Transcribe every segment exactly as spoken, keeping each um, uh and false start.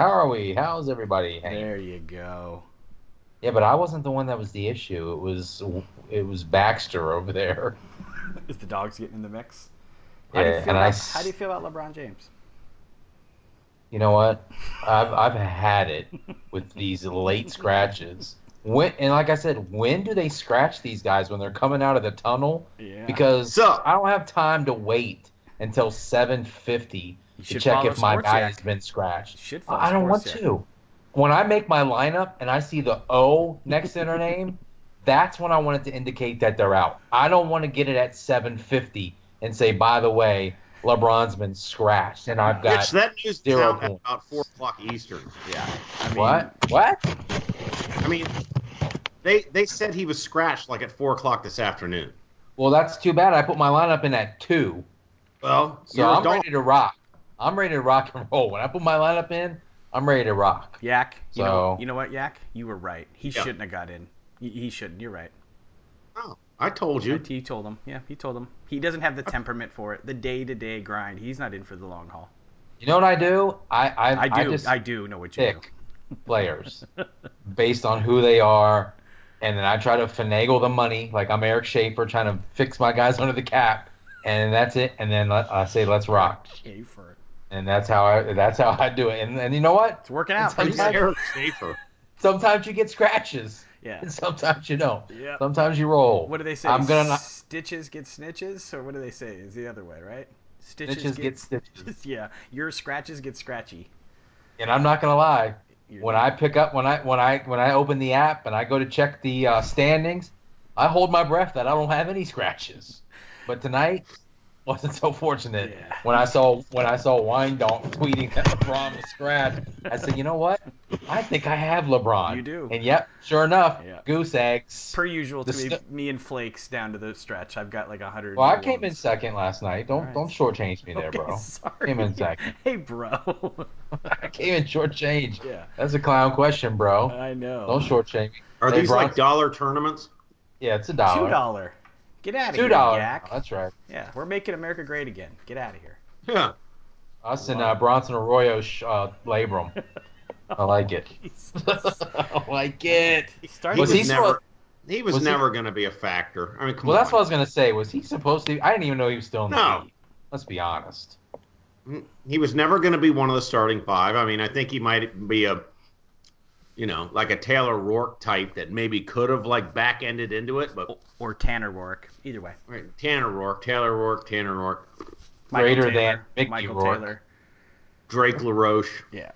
How are we? How's everybody? Hanging? There you go. Yeah, but I wasn't the one that was the issue. It was it was Baxter over there. Is the dogs getting in the mix? How, yeah, do, you feel and about, I, how do you feel about LeBron James? You know what? I've I've had it with these late scratches. When, and like I said, when do they scratch these guys? When they're coming out of the tunnel? Yeah. Because so, I don't have time to wait until seven fifty to check if my guy has been scratched. Should I don't want to. When I make my lineup and I see the O next to their name, that's when I want it to indicate that they're out. I don't want to get it at seven fifty and say, by the way, LeBron's been scratched, and I've got Rich, that news is out at about four o'clock Eastern. Yeah. I mean, what? What? I mean, they they said he was scratched like at four o'clock this afternoon. Well, that's too bad. I put my lineup in at two. Well, so I'm dog. ready to rock. I'm ready to rock and roll. When I put my lineup in, I'm ready to rock. Yak, you, so, know, you know what, Yak? You were right. He yeah. shouldn't have got in. He, he shouldn't. You're right. Oh, I told you. He told him. Yeah, he told him. He doesn't have the temperament for it, the day-to-day grind. He's not in for the long haul. You know what I do? I I, I do. I, just I do know what you pick do. Players based on who they are, and then I try to finagle the money. Like I'm Eric Schaefer trying to fix my guys under the cap, and that's it. And then I say, let's rock. Schaefer. And that's how I that's how I do it. And and you know what? It's working out. Sometimes, sometimes you get scratches. Yeah. And sometimes you don't. Yeah. Sometimes you roll. What do they say? I'm gonna stitches get snitches, or what do they say? It's the other way, right? Stitches, stitches get, get stitches. Yeah. Your scratches get scratchy. And I'm not gonna lie. You're when not. I pick up when I when I when I open the app and I go to check the uh, standings, I hold my breath that I don't have any scratches. But tonight wasn't so fortunate. Yeah. When I saw when I saw Wine Dog tweeting that LeBron was scratched, I said, you know what? I think I have LeBron. You do. And yep, sure enough, yeah. goose eggs. Per usual, to st- me, me and Flakes down to the stretch. I've got like a hundred. Well, I came ones. in second last night. Don't right. don't shortchange me there, okay, bro. Sorry. Came in second. Hey, bro. I came in shortchanged. Yeah. That's a clown question, bro. I know. Don't shortchange me. Are hey, these Bronson. like dollar tournaments? Yeah, it's a dollar. Two dollar. Get out of here, Yak. Oh, that's right. Yeah, we're making America great again. Get out of here. Yeah. Us wow. and uh, Bronson Arroyo sh- uh, labrum. I like it. I like it. He, started, was he, was never, supposed, he was, was never going to be a factor. I mean, come well, on. That's what I was going to say. Was he supposed to? I didn't even know he was still in the no. league. Let's be honest. He was never going to be one of the starting five. I mean, I think he might be a, you know, like a Taylor Rourke type that maybe could have, like, back-ended into it. but Or Tanner Rourke. Either way. Right. Tanner Rourke, Taylor Rourke, Tanner Rourke. Michael Greater Taylor, than Mickey Michael Rourke. Taylor. Drake LaRoche. Yeah.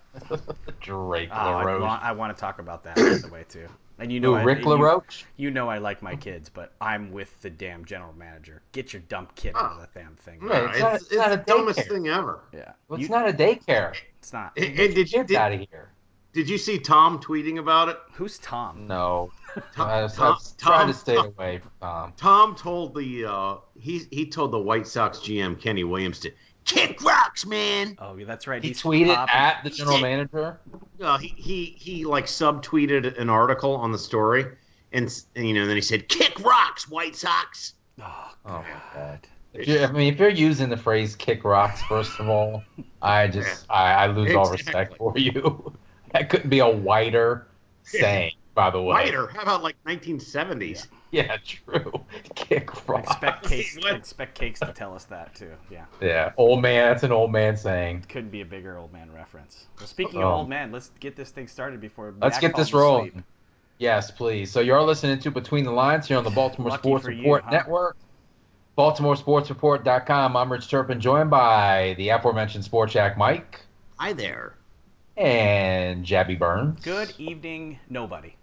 Drake oh, LaRoche. I, I want to talk about that, by the way, too. And you know, Ooh, I, Rick LaRoche? You, you know I like my kids, but I'm with the damn general manager. Get your dumb kid oh. out of the damn thing. No, it's, not, it's, it's not a the dumbest daycare. thing ever. Yeah. Well, it's you, not a daycare. It's not. It, it, did you get out of here? Did you see Tom tweeting about it? Who's Tom? No. Tom, I was, Tom, I was trying Tom, to stay Tom, away from Tom. Tom told the uh, he he told the White Sox G M Kenny Williams to kick rocks, man. Oh, yeah, that's right. He He's tweeted popping. at the general manager. Uh, he he he like subtweeted an article on the story, and you know then he said, "Kick rocks, White Sox." Oh, God. Oh my God. I mean, if you're using the phrase "kick rocks," first of all, I just I, I lose exactly. all respect for you. That couldn't be a whiter saying, by the way. Whiter? How about like nineteen seventies? Yeah, yeah true. Kick rocks. Expect cakes, expect cakes to tell us that, too. Yeah. Yeah. Old man. That's an old man saying. Couldn't be a bigger old man reference. Well, speaking um, of old man, let's get this thing started before. Let's get this rolling. Yes, please. So you're listening to Between the Lines here on the Baltimore Sports Report you, huh? Network. Baltimore Sports Report dot com. I'm Rich Turpin, joined by the aforementioned Sportshack Mike. Hi there. And Jabby Burns. Good evening, nobody.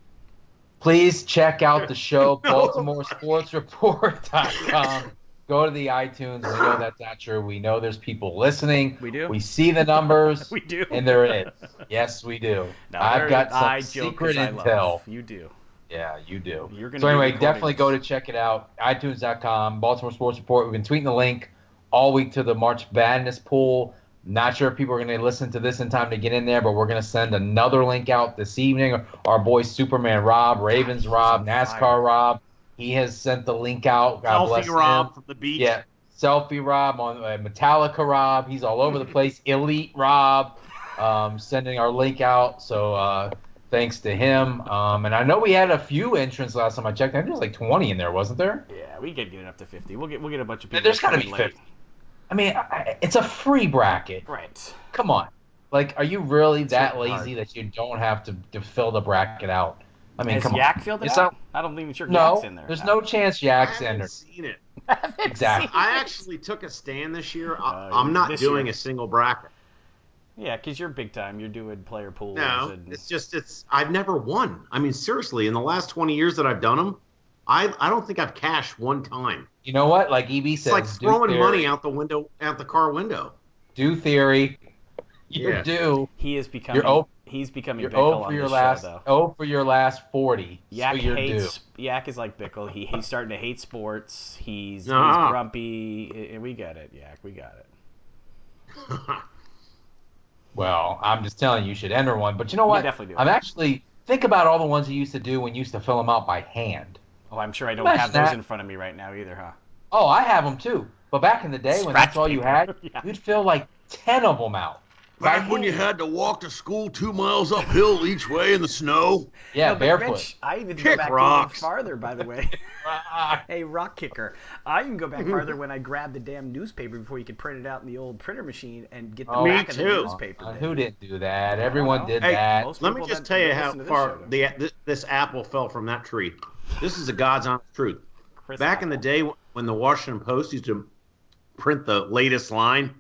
Please check out the show, Baltimore Sports Report dot com. Go to the iTunes. We know that's not true. We know there's people listening. We do. We see the numbers. We do. And there it is. Yes, we do. Now, I've got some I secret intel. You do. Yeah, you do. You're gonna so anyway, definitely go to check it out. iTunes dot com, Baltimore Sports Report. We've been tweeting the link all week to the March Madness pool. Not sure if people are going to listen to this in time to get in there, but we're going to send another link out this evening. Our boy Superman Rob, Ravens Rob, NASCAR Rob, he has sent the link out. God bless him. Selfie Rob from the beach. Yeah, Selfie Rob on uh, Metallica Rob. He's all over the place. Elite Rob. um, sending our link out. So uh, thanks to him. Um, and I know we had a few entrants last time I checked. I think there was like twenty in there, wasn't there? Yeah, we could get it up to fifty. We'll get we'll get a bunch of people. Yeah, there's got to be fifty. I mean, I, it's a free bracket. Right. Come on. Like, are you really it's that really lazy hard. that you don't have to, to fill the bracket out? I mean, Has come Yak on. filled it it's out? Not, I don't even sure no, Yak's in there. There's no, no chance Yak's in there. I haven't seen it. I haven't exactly. Seen I actually it. took a stand this year. I, uh, I'm not doing year. a single bracket. Yeah, because you're big time. You're doing player pools. No, and... it's just it's. I've never won. I mean, seriously, in the last twenty years that I've done them, I I don't think I've cashed one time. You know what? Like E B says, it's like throwing money out the window, out the car window. Do theory. You're yeah. due. He is becoming. You're he's becoming you're Bickle on your this last, show, though. Oh, for your last forty. Yak so hates. Due. Yak is like Bickle. He he's starting to hate sports. He's, nah. he's grumpy. We got it, Yak. We got it. Well, I'm just telling you, you should enter one. But you know what? You definitely do. I'm actually think about all the ones you used to do when you used to fill them out by hand. Oh, I'm sure I don't Imagine have those that. in front of me right now either, huh? Oh, I have them too. But back in the day Scratch when that's all paper. you had, yeah. you'd fill like ten of them out. Back when you had to walk to school two miles uphill each way in the snow. Yeah, no, barefoot. Rich, I even Kick go back rocks. even farther, by the way. Hey, rock kicker. I even go back farther when I grabbed the damn newspaper before you could print it out in the old printer machine and get the oh, back of the newspaper. Uh, who didn't do that? Everyone did hey, that. Let me just tell you how far the, this, this apple fell from that tree. This is a God's honest truth. Chris back apple. in the day when the Washington Post used to print the latest line,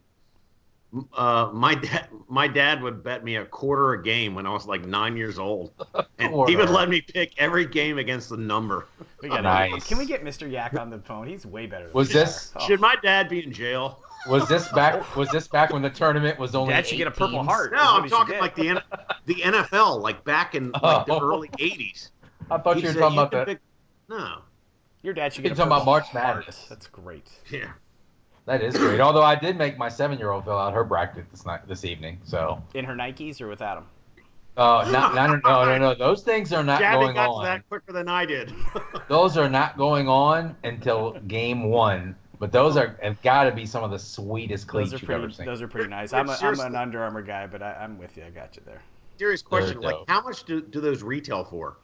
Uh, my dad, my dad would bet me a quarter a game when I was like nine years old, and he would let me pick every game against the number. We got nice. Can we get Mister Yak on the phone? He's way better. Than was this? Oh. Should my dad be in jail? Was this back? Was this back when the tournament was only? Dad should get a Purple Heart. No, I'm talking like the the N F L, like back in like oh. the early eighties. I thought he you were talking you about that. Pick... No, your dad should get. You're talking about March Madness. That's great. Yeah. That is great. Although I did make my seven-year-old fill out her bracket this night, this evening. So in her Nikes or without them? Oh, uh, no, no, no, no! Those things are not Javi going got on. got that quicker than I did. Those are not going on until game one. But those are have got to be some of the sweetest cleats you've pretty, ever seen. Those are pretty nice. I'm, a, I'm an Under Armour guy, but I, I'm with you. I got you there. Serious question: like, how much do, do those retail for?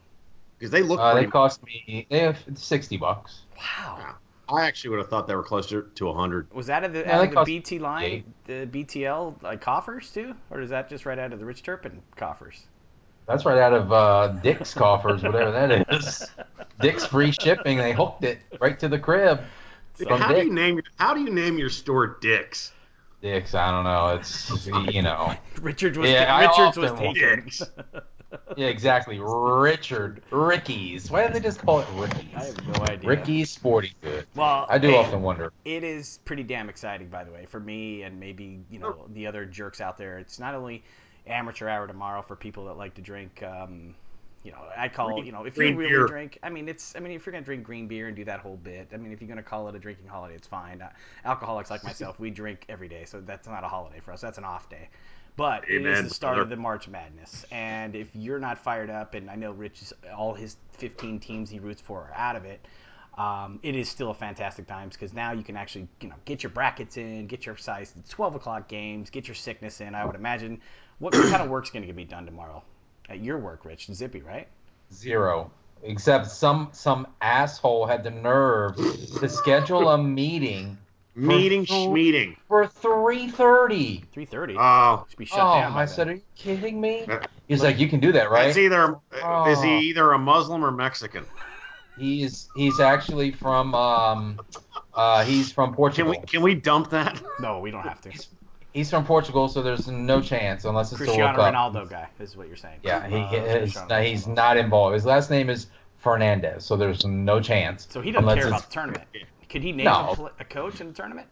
Because they look. Uh, they cost me they have sixty bucks. Wow. wow. I actually would have thought they were closer to a hundred. Was that at the, yeah, out of the B T line, eight. the B T L like coffers too, or is that just right out of the Rich Turpin coffers? That's right out of uh, Dick's coffers, whatever that is. Dick's free shipping. They hooked it right to the crib. So how Dick. do you name your How do you name your store Dick's? Dick's. I don't know. It's you know. Richard was. Yeah, Richard's was taken. Yeah, exactly. Richard. Ricky's. Why don't they just call it Ricky's? I have no idea. Ricky's Sporting Goods. Well, I do hey, often wonder. It is pretty damn exciting, by the way, for me and maybe, you know, oh. the other jerks out there. It's not only amateur hour tomorrow for people that like to drink, um, you know, I call, green, you know, if you really beer. drink, I mean, it's, I mean, if you're going to drink green beer and do that whole bit, I mean, if you're going to call it a drinking holiday, it's fine. Uh, alcoholics like myself, we drink every day, so that's not a holiday for us. That's an off day. But Amen. it is the start of the March Madness, and if you're not fired up, and I know Rich, all his fifteen teams he roots for are out of it, um, it is still a fantastic time because now you can actually, you know, get your brackets in, get your size twelve o'clock games, get your sickness in. I would imagine what kind of work's going to be done tomorrow at your work, Rich? Zippy, right? Zero, except some some asshole had the nerve to schedule a meeting. Meeting, schmeeting. For three thirty. three thirty? Oh. Should be shut oh, down I then. said, are you kidding me? He's like, you can do that, right? It's either, oh. Is he either a Muslim or Mexican? He's he's actually from um, uh, he's from Portugal. Can we can we dump that? No, we don't have to. He's, he's from Portugal, so there's no chance unless it's Cristiano a Ronaldo guy, is what you're saying. Yeah, he, uh, he's, no, he's not involved. His last name is Fernandez, so there's no chance. So he doesn't care about the tournament. Could he name no. a coach in the tournament?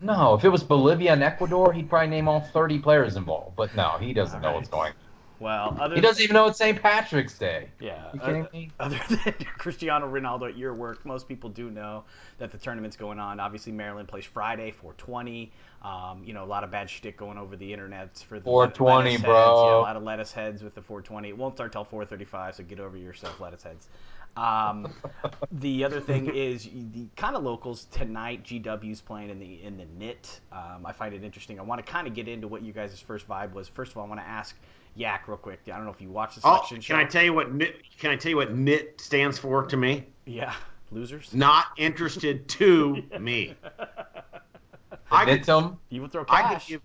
No. If it was Bolivia and Ecuador, he'd probably name all thirty players involved. But no, he doesn't all know right. what's going on. Well, other he doesn't than, even know it's Saint Patrick's Day. Yeah. You kidding uh, me? Other than Cristiano Ronaldo at your work, most people do know that the tournament's going on. Obviously, Maryland plays Friday, four twenty. Um, you know, a lot of bad shtick going over the internet for the four twenty, bro. Yeah, a lot of lettuce heads with the four twenty. It won't start till four thirty-five, so get over yourself, lettuce heads. Um, the other thing is the kind of locals tonight. G W's playing in the in the N I T. Um, I find it interesting. I want to kind of get into what you guys' first vibe was. First of all, I want to ask Yak real quick. I don't know if you watched the selection oh, can show. I tell you what N I T, can I tell you what N I T stands for to me? Yeah, losers. Not interested to me. I could, them. You would throw cash. I could give,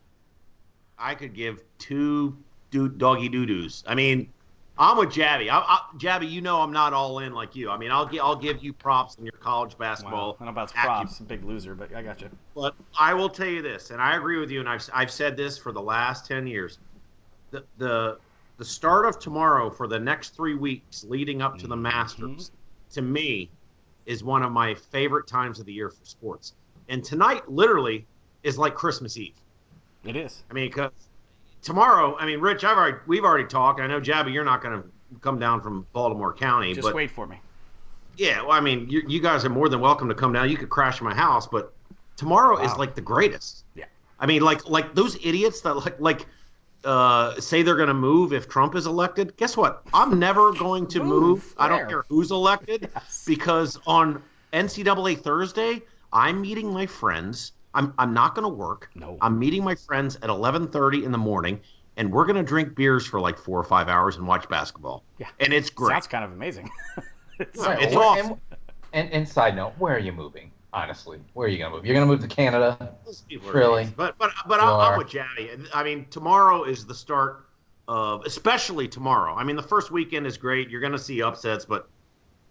I could give two do, doggy doo-doos. I mean, I'm with Javi. I, I, Javi, you know I'm not all in like you. I mean, I'll give I'll give you props in your college basketball. Wow. I don't know about props, I'm a big loser, but I got you. But I will tell you this, and I agree with you, and I've I've said this for the last ten years. The the the start of tomorrow for the next three weeks leading up to the Masters, mm-hmm. to me, is one of my favorite times of the year for sports. And tonight, literally, is like Christmas Eve. It is. I mean, because tomorrow, I mean, Rich, I've already we've already talked. I know, Jabba, you're not going to come down from Baltimore County. Just but, wait for me. Yeah, well, I mean, you, you guys are more than welcome to come down. You could crash my house, but tomorrow wow. is like the greatest. Yeah. I mean, like like those idiots that like like uh, say they're going to move if Trump is elected. Guess what? I'm never going to move. move. I don't care who's elected yes. because on N C double A Thursday, I'm meeting my friends. I'm I'm not going to work. No. I'm meeting my friends at eleven thirty in the morning, and we're going to drink beers for like four or five hours and watch basketball. Yeah. And it's great. Sounds kind of amazing. it's yeah, it's where, awesome. And, and, and side note, where are you moving? Honestly, where are you going to move? You're going to move to Canada? Really? But but but I'm, I'm with Javi. I mean, tomorrow is the start of, especially tomorrow. I mean, the first weekend is great. You're going to see upsets, but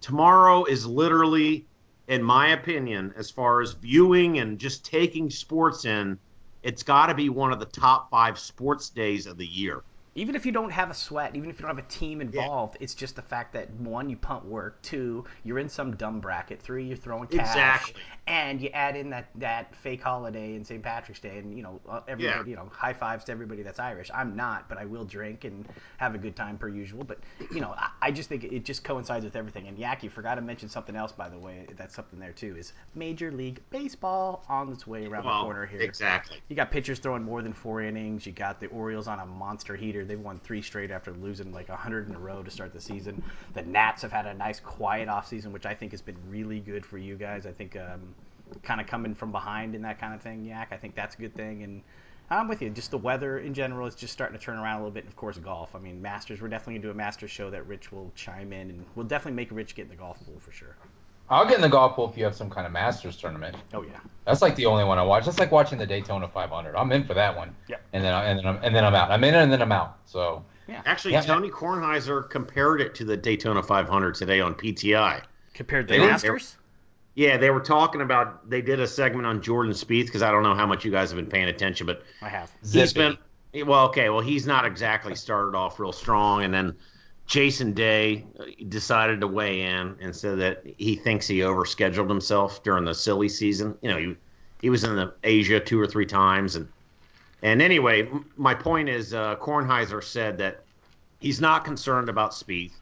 tomorrow is literally, in my opinion, as far as viewing and just taking sports in, it's got to be one of the top five sports days of the year. Even if you don't have a sweat, even if you don't have a team involved, yeah. it's just the fact that, one, you punt work, two, you're in some dumb bracket, three, you're throwing cash, exactly. and you add in that, that fake holiday and Saint Patrick's Day, and, you know, everybody, yeah. you know, high fives to everybody that's Irish. I'm not, but I will drink and have a good time per usual. But, you know, I, I just think it just coincides with everything. And, Yak, you forgot to mention something else, by the way, that's something there, too, is Major League Baseball on its way around well, the corner here. Exactly. You got pitchers throwing more than four innings. You got the Orioles on a monster heater. They've won three straight after losing like one hundred in a row to start the season. The Nats have had a nice quiet offseason, which I think has been really good for you guys. I think um, kind of coming from behind and that kind of thing, Yak, I think that's a good thing. And I'm with you. Just the weather in general is just starting to turn around a little bit. And, of course, golf. I mean, Masters. We're definitely going to do a Masters show that Rich will chime in. And we'll definitely make Rich get in the golf pool for sure. I'll get in the golf pool if you have some kind of Masters tournament. Oh yeah, that's like the only one I watch. That's like watching the Daytona five hundred. I'm in for that one. Yeah, and then I, and then I'm, and then I'm out. I'm in it and then I'm out. So yeah, actually, yeah. Tony Kornheiser compared it to the Daytona five hundred today on P T I. Compared to the Masters? They were, yeah, they were talking about. They did a segment on Jordan Spieth because I don't know how much you guys have been paying attention, but I have. He's been well. Okay, well, he's not exactly started off real strong, and then Jason Day decided to weigh in and said that he thinks he overscheduled himself during the silly season. You know, he he was in the Asia two or three times, and and anyway, my point is, uh, Kornheiser said that he's not concerned about Spieth,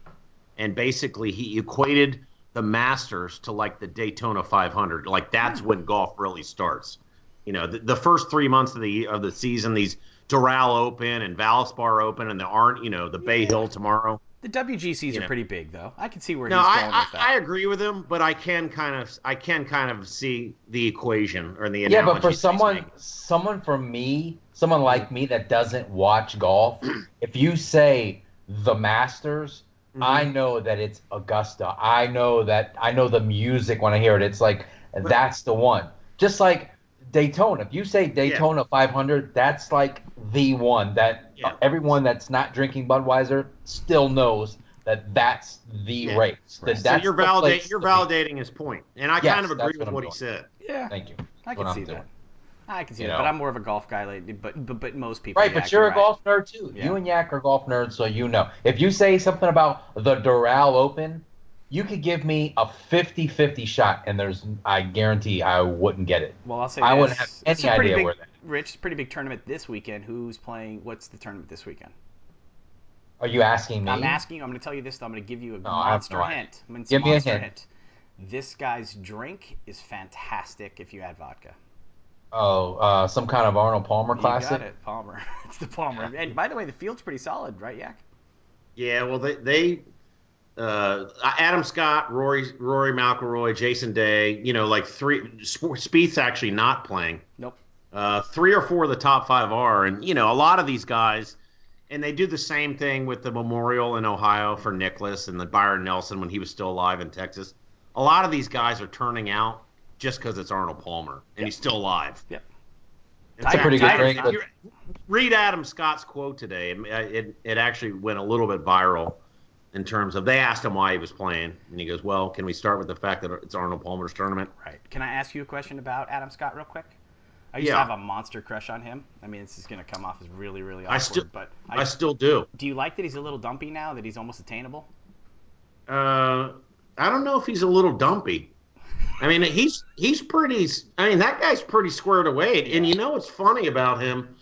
and basically he equated the Masters to like the Daytona five hundred. Like that's when golf really starts. You know, the, the first three months of the of the season, these Doral Open and Valspar Open and the aren't you know the yeah. Bay Hill tomorrow. The W G Cs you are know. pretty big, though. I can see where no, he's going I, with that. I agree with him, but I can kind of, I can kind of see the equation or the analogy. Yeah, but for someone, someone from me, someone like me that doesn't watch golf, if you say the Masters, mm-hmm. I know that it's Augusta. I know that I know the music when I hear it. It's like but, that's the one. Just like Daytona. If you say Daytona yeah. five hundred, that's like the one that yeah. everyone that's not drinking Budweiser still knows that that's the yeah. race. That so that's you're, the validate, you're validating his point. And I yes, kind of agree with what, what he said. Yeah. Thank you. I can see I'm that. Doing. I can see you that. Know? But I'm more of a golf guy lately. But, but, but most people. Right, Yak, but you're right. a golf nerd too. Yeah. You and Yak are golf nerds, so you know. If you say something about the Doral Open, you could give me a fifty-fifty shot, and there's I guarantee I wouldn't get it. Well, I'll say I this. wouldn't have any idea big, where that is. Rich, it's a pretty big tournament this weekend. Who's playing? What's the tournament this weekend? Are you asking me? I'm asking you. I'm going to tell you this, though. I'm going to give you a no, monster no hint. I'm give monster me a hint. hint. This guy's drink is fantastic if you add vodka. Oh, uh, some kind of Arnold Palmer classic? You got it, Palmer. It's the Palmer. And, by the way, the field's pretty solid, right, Yak? Yeah, well, they... they... uh, Adam Scott, Rory, Rory McIlroy, Jason Day, you know, like three. Spieth's actually not playing. Nope. Uh, three or four of the top five are, and you know, a lot of these guys, and they do the same thing with the Memorial in Ohio for Nicklaus and the Byron Nelson when he was still alive in Texas. A lot of these guys are turning out just because it's Arnold Palmer, and yep. he's still alive. Yep. That's fact, a pretty good rank. But... Read Adam Scott's quote today. It, it it actually went a little bit viral in terms of they asked him why he was playing, and he goes, well, can we start with the fact that it's Arnold Palmer's tournament? Right. Can I ask you a question about Adam Scott real quick? I used yeah. to have a monster crush on him. I mean, this is going to come off as really, really awkward. I still, but I, I still do. Do you like that he's a little dumpy now, that he's almost attainable? Uh, I don't know if he's a little dumpy. I mean, he's he's pretty – I mean, that guy's pretty squared away. Yeah. And you know what's funny about him?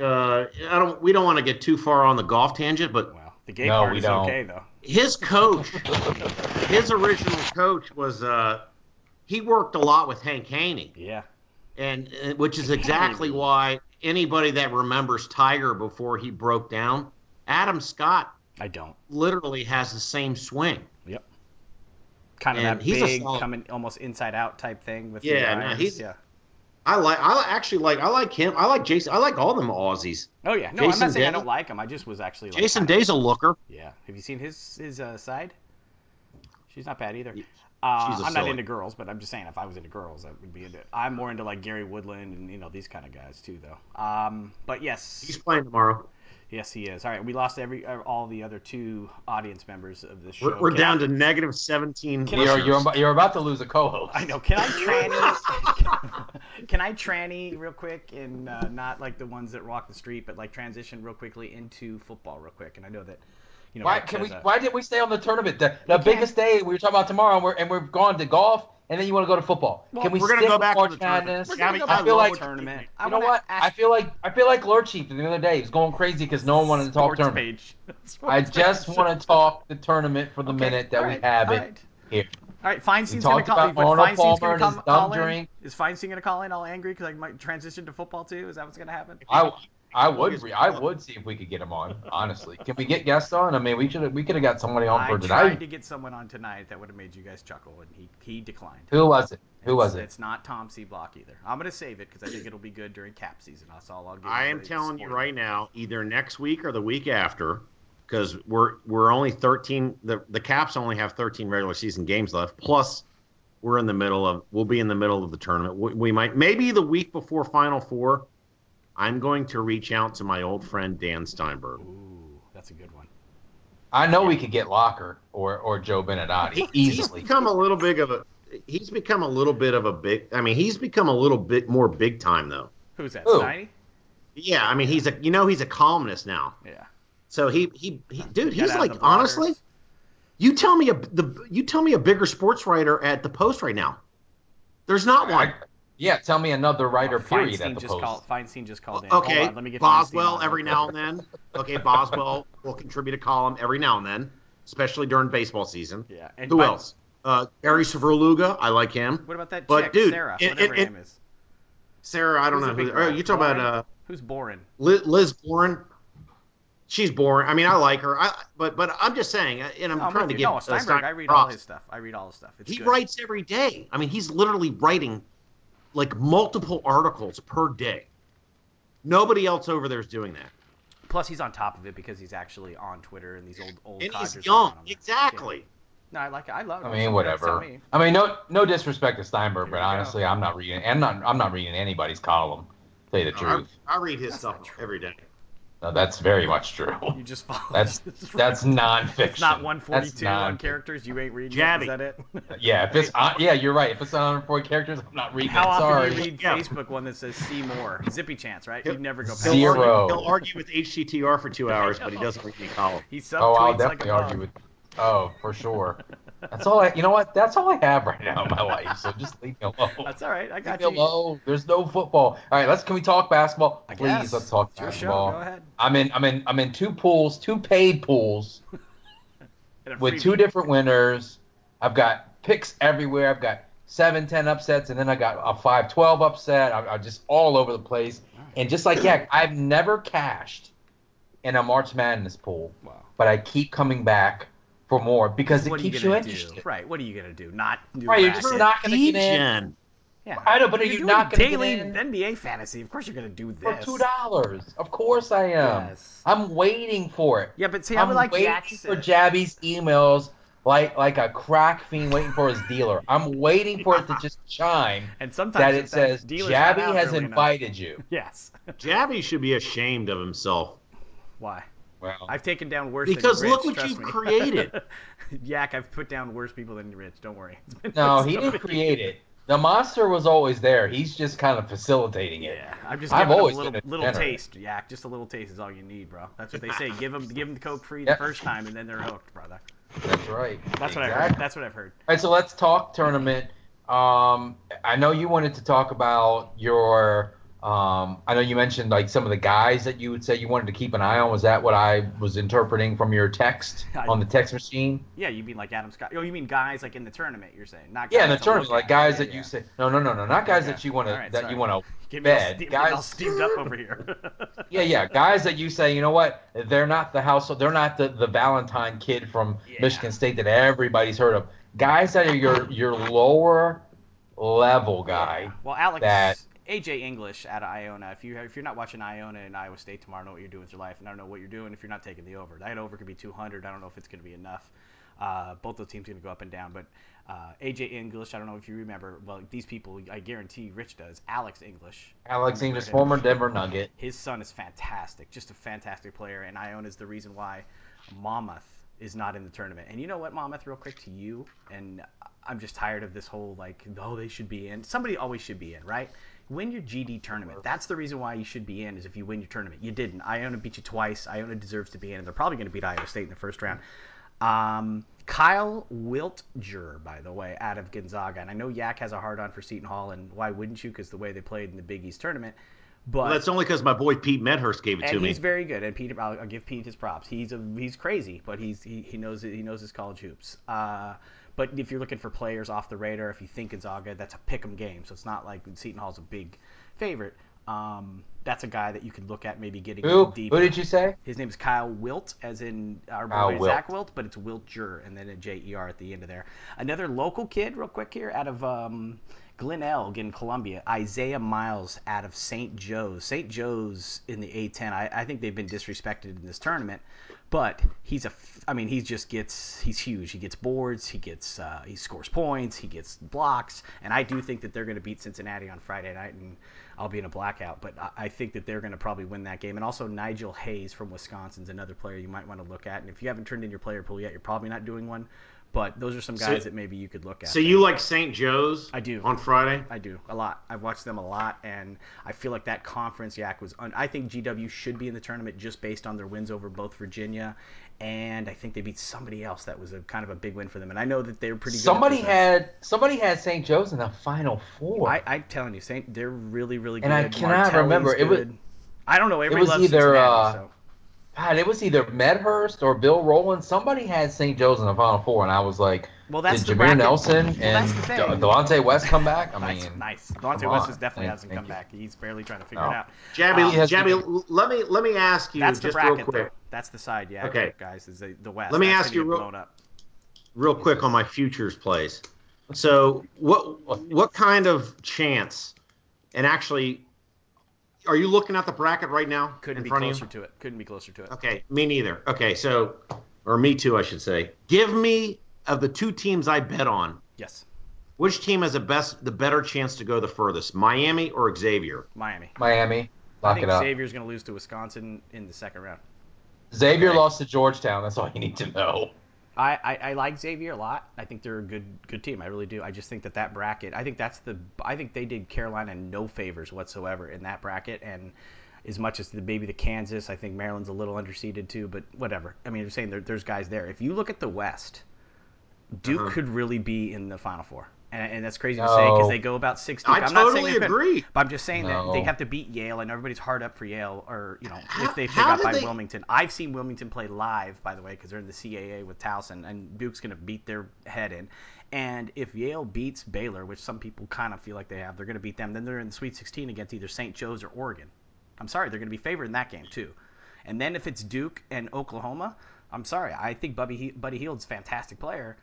Uh, I don't. We don't want to get too far on the golf tangent, but well, the game no, part is don't. okay, though. His coach, his original coach was uh, – he worked a lot with Hank Haney. Yeah. and, and Which is exactly why anybody that remembers Tiger before he broke down, Adam Scott I don't. literally has the same swing. Yep. Kind of and that big, solid, coming almost inside out type thing with yeah, the no, he's, yeah. I like. I actually like. I like him. I like Jason. I like all them Aussies. Oh yeah, no, Jason I'm not saying Day. I don't like him. I just was actually. Like, Jason Day's a looker. Yeah. Have you seen his his uh, side? She's not bad either. Uh, She's I'm silly. not into girls, but I'm just saying if I was into girls, I would be into it. I'm more into like Gary Woodland and you know these kind of guys too, though. Um, but yes, he's playing tomorrow. Yes, he is. All right, we lost every all the other two audience members of this show. We're, we're down I, to negative seventeen. You're, you're, you're about to lose a co-host. I know. Can I tranny? can, can I tranny real quick and uh, not like the ones that walk the street, but like transition real quickly into football real quick? And I know that. You know, why can we? A, why did we stay on the tournament? The, the biggest day we were talking about tomorrow, and we're and we're going to golf. And then you want to go to football. Well, Can we we're going to go back to the tournament. We're gonna go I feel like tournament. You I know what? I feel like I feel like Lord Chief the other day. He was going crazy because no one wanted to talk tournament. Page. I just page. want to talk the tournament for the okay. minute that right. we have All it right. here. All right, Feinstein's going to call. Feinstein's going to call in. Is Feinstein going to call in all angry because I might transition to football too? Is that what's going to happen? I I would I would see if we could get him on. Honestly, can we get guests on? I mean, we should we could have got somebody on for tonight. I tried to get someone on tonight that would have made you guys chuckle, and he, he declined. Who was it? Who it's, was it? It's not Tom C. Block either. I'm gonna save it because I think it'll be good during cap season. That's all I'll give. I am telling you right now, either next week or the week after, because we're we're only thirteen. The the Caps only have thirteen regular season games left. Plus, we're in the middle of we'll be in the middle of the tournament. We, we might maybe the week before Final Four. I'm going to reach out to my old friend Dan Steinberg. Ooh, that's a good one. I know yeah. we could get Locker or or Joe Benedotti he, easily. He's become a little big of a. He's become a little bit of a big. I mean, he's become a little bit more big time though. Who's that? Steiny? Yeah, I mean, he's a. You know, he's a columnist now. Yeah. So he he, he dude, he's like honestly. You tell me a the you tell me a bigger sports writer at the Post right now. There's not one. I, Yeah, tell me another writer. Oh, period. At the just Post. Call, Feinstein just called in. Okay, on, let me get Boswell every now and then. Okay, Boswell will contribute a column every now and then, especially during baseball season. Yeah. And Who by, else? Uh, Barry Severluga. I like him. What about that? But chick, dude, Sarah, it, whatever it, her name is. Sarah, I don't Who's know. Who, oh, you talking Boren? about? Uh, Who's Boren? Liz, Liz Boren. She's boring. I mean, I like her. I but but I'm just saying, and I'm no, trying to get no, Steinberg. Uh, Steinberg I read props. all his stuff. I read all his stuff. It's he good. writes every day. I mean, he's literally writing. Like multiple articles per day. Nobody else over there is doing that. Plus, he's on top of it because he's actually on Twitter and these old old. And he's young, exactly. Yeah. No, I like it. I love. I mean, him. whatever. Me. I mean, no no disrespect to Steinberg, Here but honestly, go. I'm not reading. And not I'm not reading anybody's column. To tell you the no, truth. I, I read his that's stuff every day. No, that's very much true. You just follow. That's that's nonfiction. It's not one forty-two on characters. You ain't reading. Javi. It. Is that it? yeah, if it's uh, yeah, you're right. If it's not one forty characters, I'm not reading. How it. Sorry. often do you read yeah. Facebook one that says "see more"? Zippy chance, right? You'd never go past zero. He'll argue, he'll argue with H G T R for two hours, but he doesn't read the column. He subtweets oh, I'll definitely like a argue with. Oh, for sure. That's all I. You know what? That's all I have right now in my life. So just leave me alone. That's all right. I got leave you. Leave me alone. There's no football. All right. Let's. Can we talk basketball? Please. I guess. Let's talk basketball. It's your show. Go ahead. I'm in. I'm in. I'm in two pools. Two paid pools. with two different winners. I've got picks everywhere. I've got seven, ten upsets, and then I got a five, twelve upset. I'm, I'm just all over the place. Right. And just like yeah, I've never cashed in a March Madness pool, wow. but I keep coming back. for more because it keeps you, you interested. Right. What are you going to do? Not do Right. You're just not going to get in. Yeah. I know, but are you not going to get in? Daily N B A fantasy. Of course you're going to do this. For two dollars. Of course I am. Yes. I'm waiting for it. Yeah, but see, I would like waiting Jack for Jabby's emails like like a crack fiend waiting for his dealer. I'm waiting for it to just chime and sometimes that it says, Jabby has invited you. Yes. Jabby should be ashamed of himself. Why? Well, I've taken down worse because than Rich, look what you've me. created. Yak, I've put down worse people than Rich. Don't worry. No, he didn't create it. The monster was always there. He's just kind of facilitating it. Yeah, I'm just giving him a little, little taste, Yak. Just a little taste is all you need, bro. That's what they say. Give them, give them the Coke free yep. the first time, and then they're hooked, brother. That's right. That's exactly. what I heard. That's what I've heard. All right, so let's talk tournament. Um, I know you wanted to talk about your. Um, I know you mentioned like some of the guys that you would say you wanted to keep an eye on. Was that what I was interpreting from your text on the text machine? Yeah, you mean like Adam Scott? Oh, you mean guys like in the tournament? You're saying not guys yeah, in the tournament, like guys yeah, that yeah. you say no, no, no, no, not guys okay. that you want right, to that sorry. you want to bed. Steam, guys all steamed up over here. yeah, yeah, guys that you say you know what? They're not the household. They're not the, the Valentine kid from yeah. Michigan State that everybody's heard of. Guys that are your your lower level guy. Yeah. Well, Alex. That, A J English out of Iona. If you if you're not watching Iona and Iowa State tomorrow, I don't know what you're doing with your life, and I don't know what you're doing if you're not taking the over. That over could be two hundred. I don't know if it's going to be enough. Uh, both those teams are going to go up and down. But uh, A J English, I don't know if you remember. Well, these people, I guarantee Rich does. Alex English. Alex English, former Denver Nugget. His son is fantastic, just a fantastic player, and Iona is the reason why Monmouth is not in the tournament. And you know what, Monmouth, real quick to you, and I'm just tired of this whole like, oh, they should be in. Somebody always should be in, right? Win your G D tournament. That's the reason why you should be in is if you win your tournament. You didn't. Iona beat you twice. Iona deserves to be in, and they're probably going to beat Iowa State in the first round. Um, Kyle Wiltjer, by the way, out of Gonzaga. And I know Yak has a hard-on for Seton Hall, and why wouldn't you? Because the way they played in the Big East tournament. But well, that's only because my boy Pete Medhurst gave it and to he's me. He's very good, and Pete, I'll, I'll give Pete his props. He's a, he's crazy, but he's he, he knows he knows his college hoops. Uh, but if you're looking for players off the radar, if you think Gonzaga, that's a pick'em game. So it's not like Seton Hall's a big favorite. Um, that's a guy that you could look at maybe getting Who? deep. Who did you say? His name is Kyle Wilt, as in our boy Wilt. Zach Wilt, but it's Wiltjer and then a J E R at the end of there. Another local kid, real quick here, out of. Um, Glenn Elg in Columbia, Isaiah Miles out of Saint Joe's. Saint Joe's in the A ten. I, I think they've been disrespected in this tournament, but he's a. I mean, he just gets. He's huge. He gets boards. He gets. Uh, he scores points. He gets blocks. And I do think that they're going to beat Cincinnati on Friday night, and I'll be in a blackout. But I, I think that they're going to probably win that game. And also Nigel Hayes from Wisconsin's another player you might want to look at. And if you haven't turned in your player pool yet, you're probably not doing one. But those are some guys so, that maybe you could look at. So you like Saint Joe's? I do. On Friday? I do. A lot. I've watched them a lot, and I feel like that conference, Yak, was un- – I think G W should be in the tournament just based on their wins over both Virginia, and I think they beat somebody else that was a, kind of a big win for them. And I know that they were pretty good. Somebody had somebody had Saint Joe's in the Final Four. I, I'm telling you, Saint they're really, really good. And I cannot Martelli's remember. It was, I don't know. Everybody it was loves either, uh, so. God, it was either Medhurst or Bill Rowland. Somebody had Saint Joe's in the Final Four, and I was like, well, that's did Jameer Nelson well, and Delonte West come back? I mean, nice. Delonte West is definitely hasn't come back. He's barely trying to figure no. it out. Jabby, um, Jabby, let me let me ask you that's just the bracket, real quick. Though. That's the side, yeah. Okay, guys, is the, the West. Let me that's ask you real, blown up. real quick on my futures plays. So, what what kind of chance? And actually. Are you looking at the bracket right now? Couldn't be closer to it. Couldn't be closer to it. Okay, me neither. Okay, so, or me too, I should say. Give me, of the two teams I bet on, yes. Which team has the best, the better chance to go the furthest, Miami or Xavier? Miami. Miami. Lock it up. I think Xavier's going to lose to Wisconsin in the second round. Xavier right. lost to Georgetown. That's all you need to know. I, I, I like Xavier a lot. I think they're a good good team. I really do. I just think that that bracket. I think that's the. I think they did Carolina no favors whatsoever in that bracket. And as much as the maybe the Kansas, I think Maryland's a little underseeded too. But whatever. I mean, I'm saying there, there's guys there. If you look at the West, Duke uh-huh. could really be in the Final Four, and, and that's crazy no. to say because they go about six deep. I I'm totally not agree. Been, but I'm just saying no. that they have to beat Yale, and everybody's hard up for Yale, or you know, how, if they figure out by they... Wilmington. I've seen Wilmington play live, by the way, because they're in the C A A with Towson, and Duke's going to beat their head in. And if Yale beats Baylor, which some people kind of feel like they have, they're going to beat them. Then they're in the Sweet sixteen against either Saint Joe's or Oregon. I'm sorry, they're going to be favored in that game too. And then if it's Duke and Oklahoma, I'm sorry. I think Buddy, Buddy Hield's a fantastic player.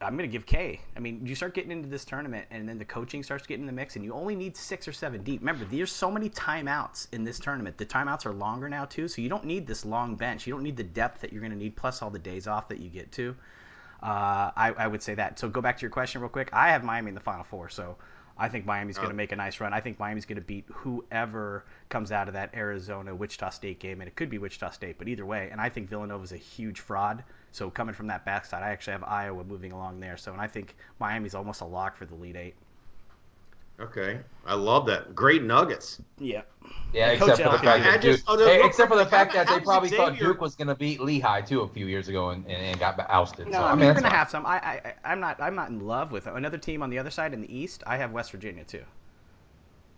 I'm going to give K. I mean, you start getting into this tournament, and then the coaching starts getting in the mix, and you only need six or seven deep. Remember, there's so many timeouts in this tournament. The timeouts are longer now, too, so you don't need this long bench. You don't need the depth that you're going to need, plus all the days off that you get, too. Uh, I, I would say that. So go back to your question real quick. I have Miami in the Final Four, so I think Miami's oh. going to make a nice run. I think Miami's going to beat whoever comes out of that Arizona-Wichita State game, and it could be Wichita State, but either way. And I think Villanova's a huge fraud. So coming from that backside, I actually have Iowa moving along there. So, and I think Miami's almost a lock for the lead eight. Okay, I love that. Great nuggets. Yeah. Yeah, except for, Elkin, that Duke, just, oh, no, hey, except for the fact that Duke, except for the fact that they probably Xavier. thought Duke was going to beat Lehigh too a few years ago and, and, and got ousted. No, so, I mean, I mean, you're going to have some. I, I, I'm not, I'm not in love with them. Another team on the other side in the East. I have West Virginia too.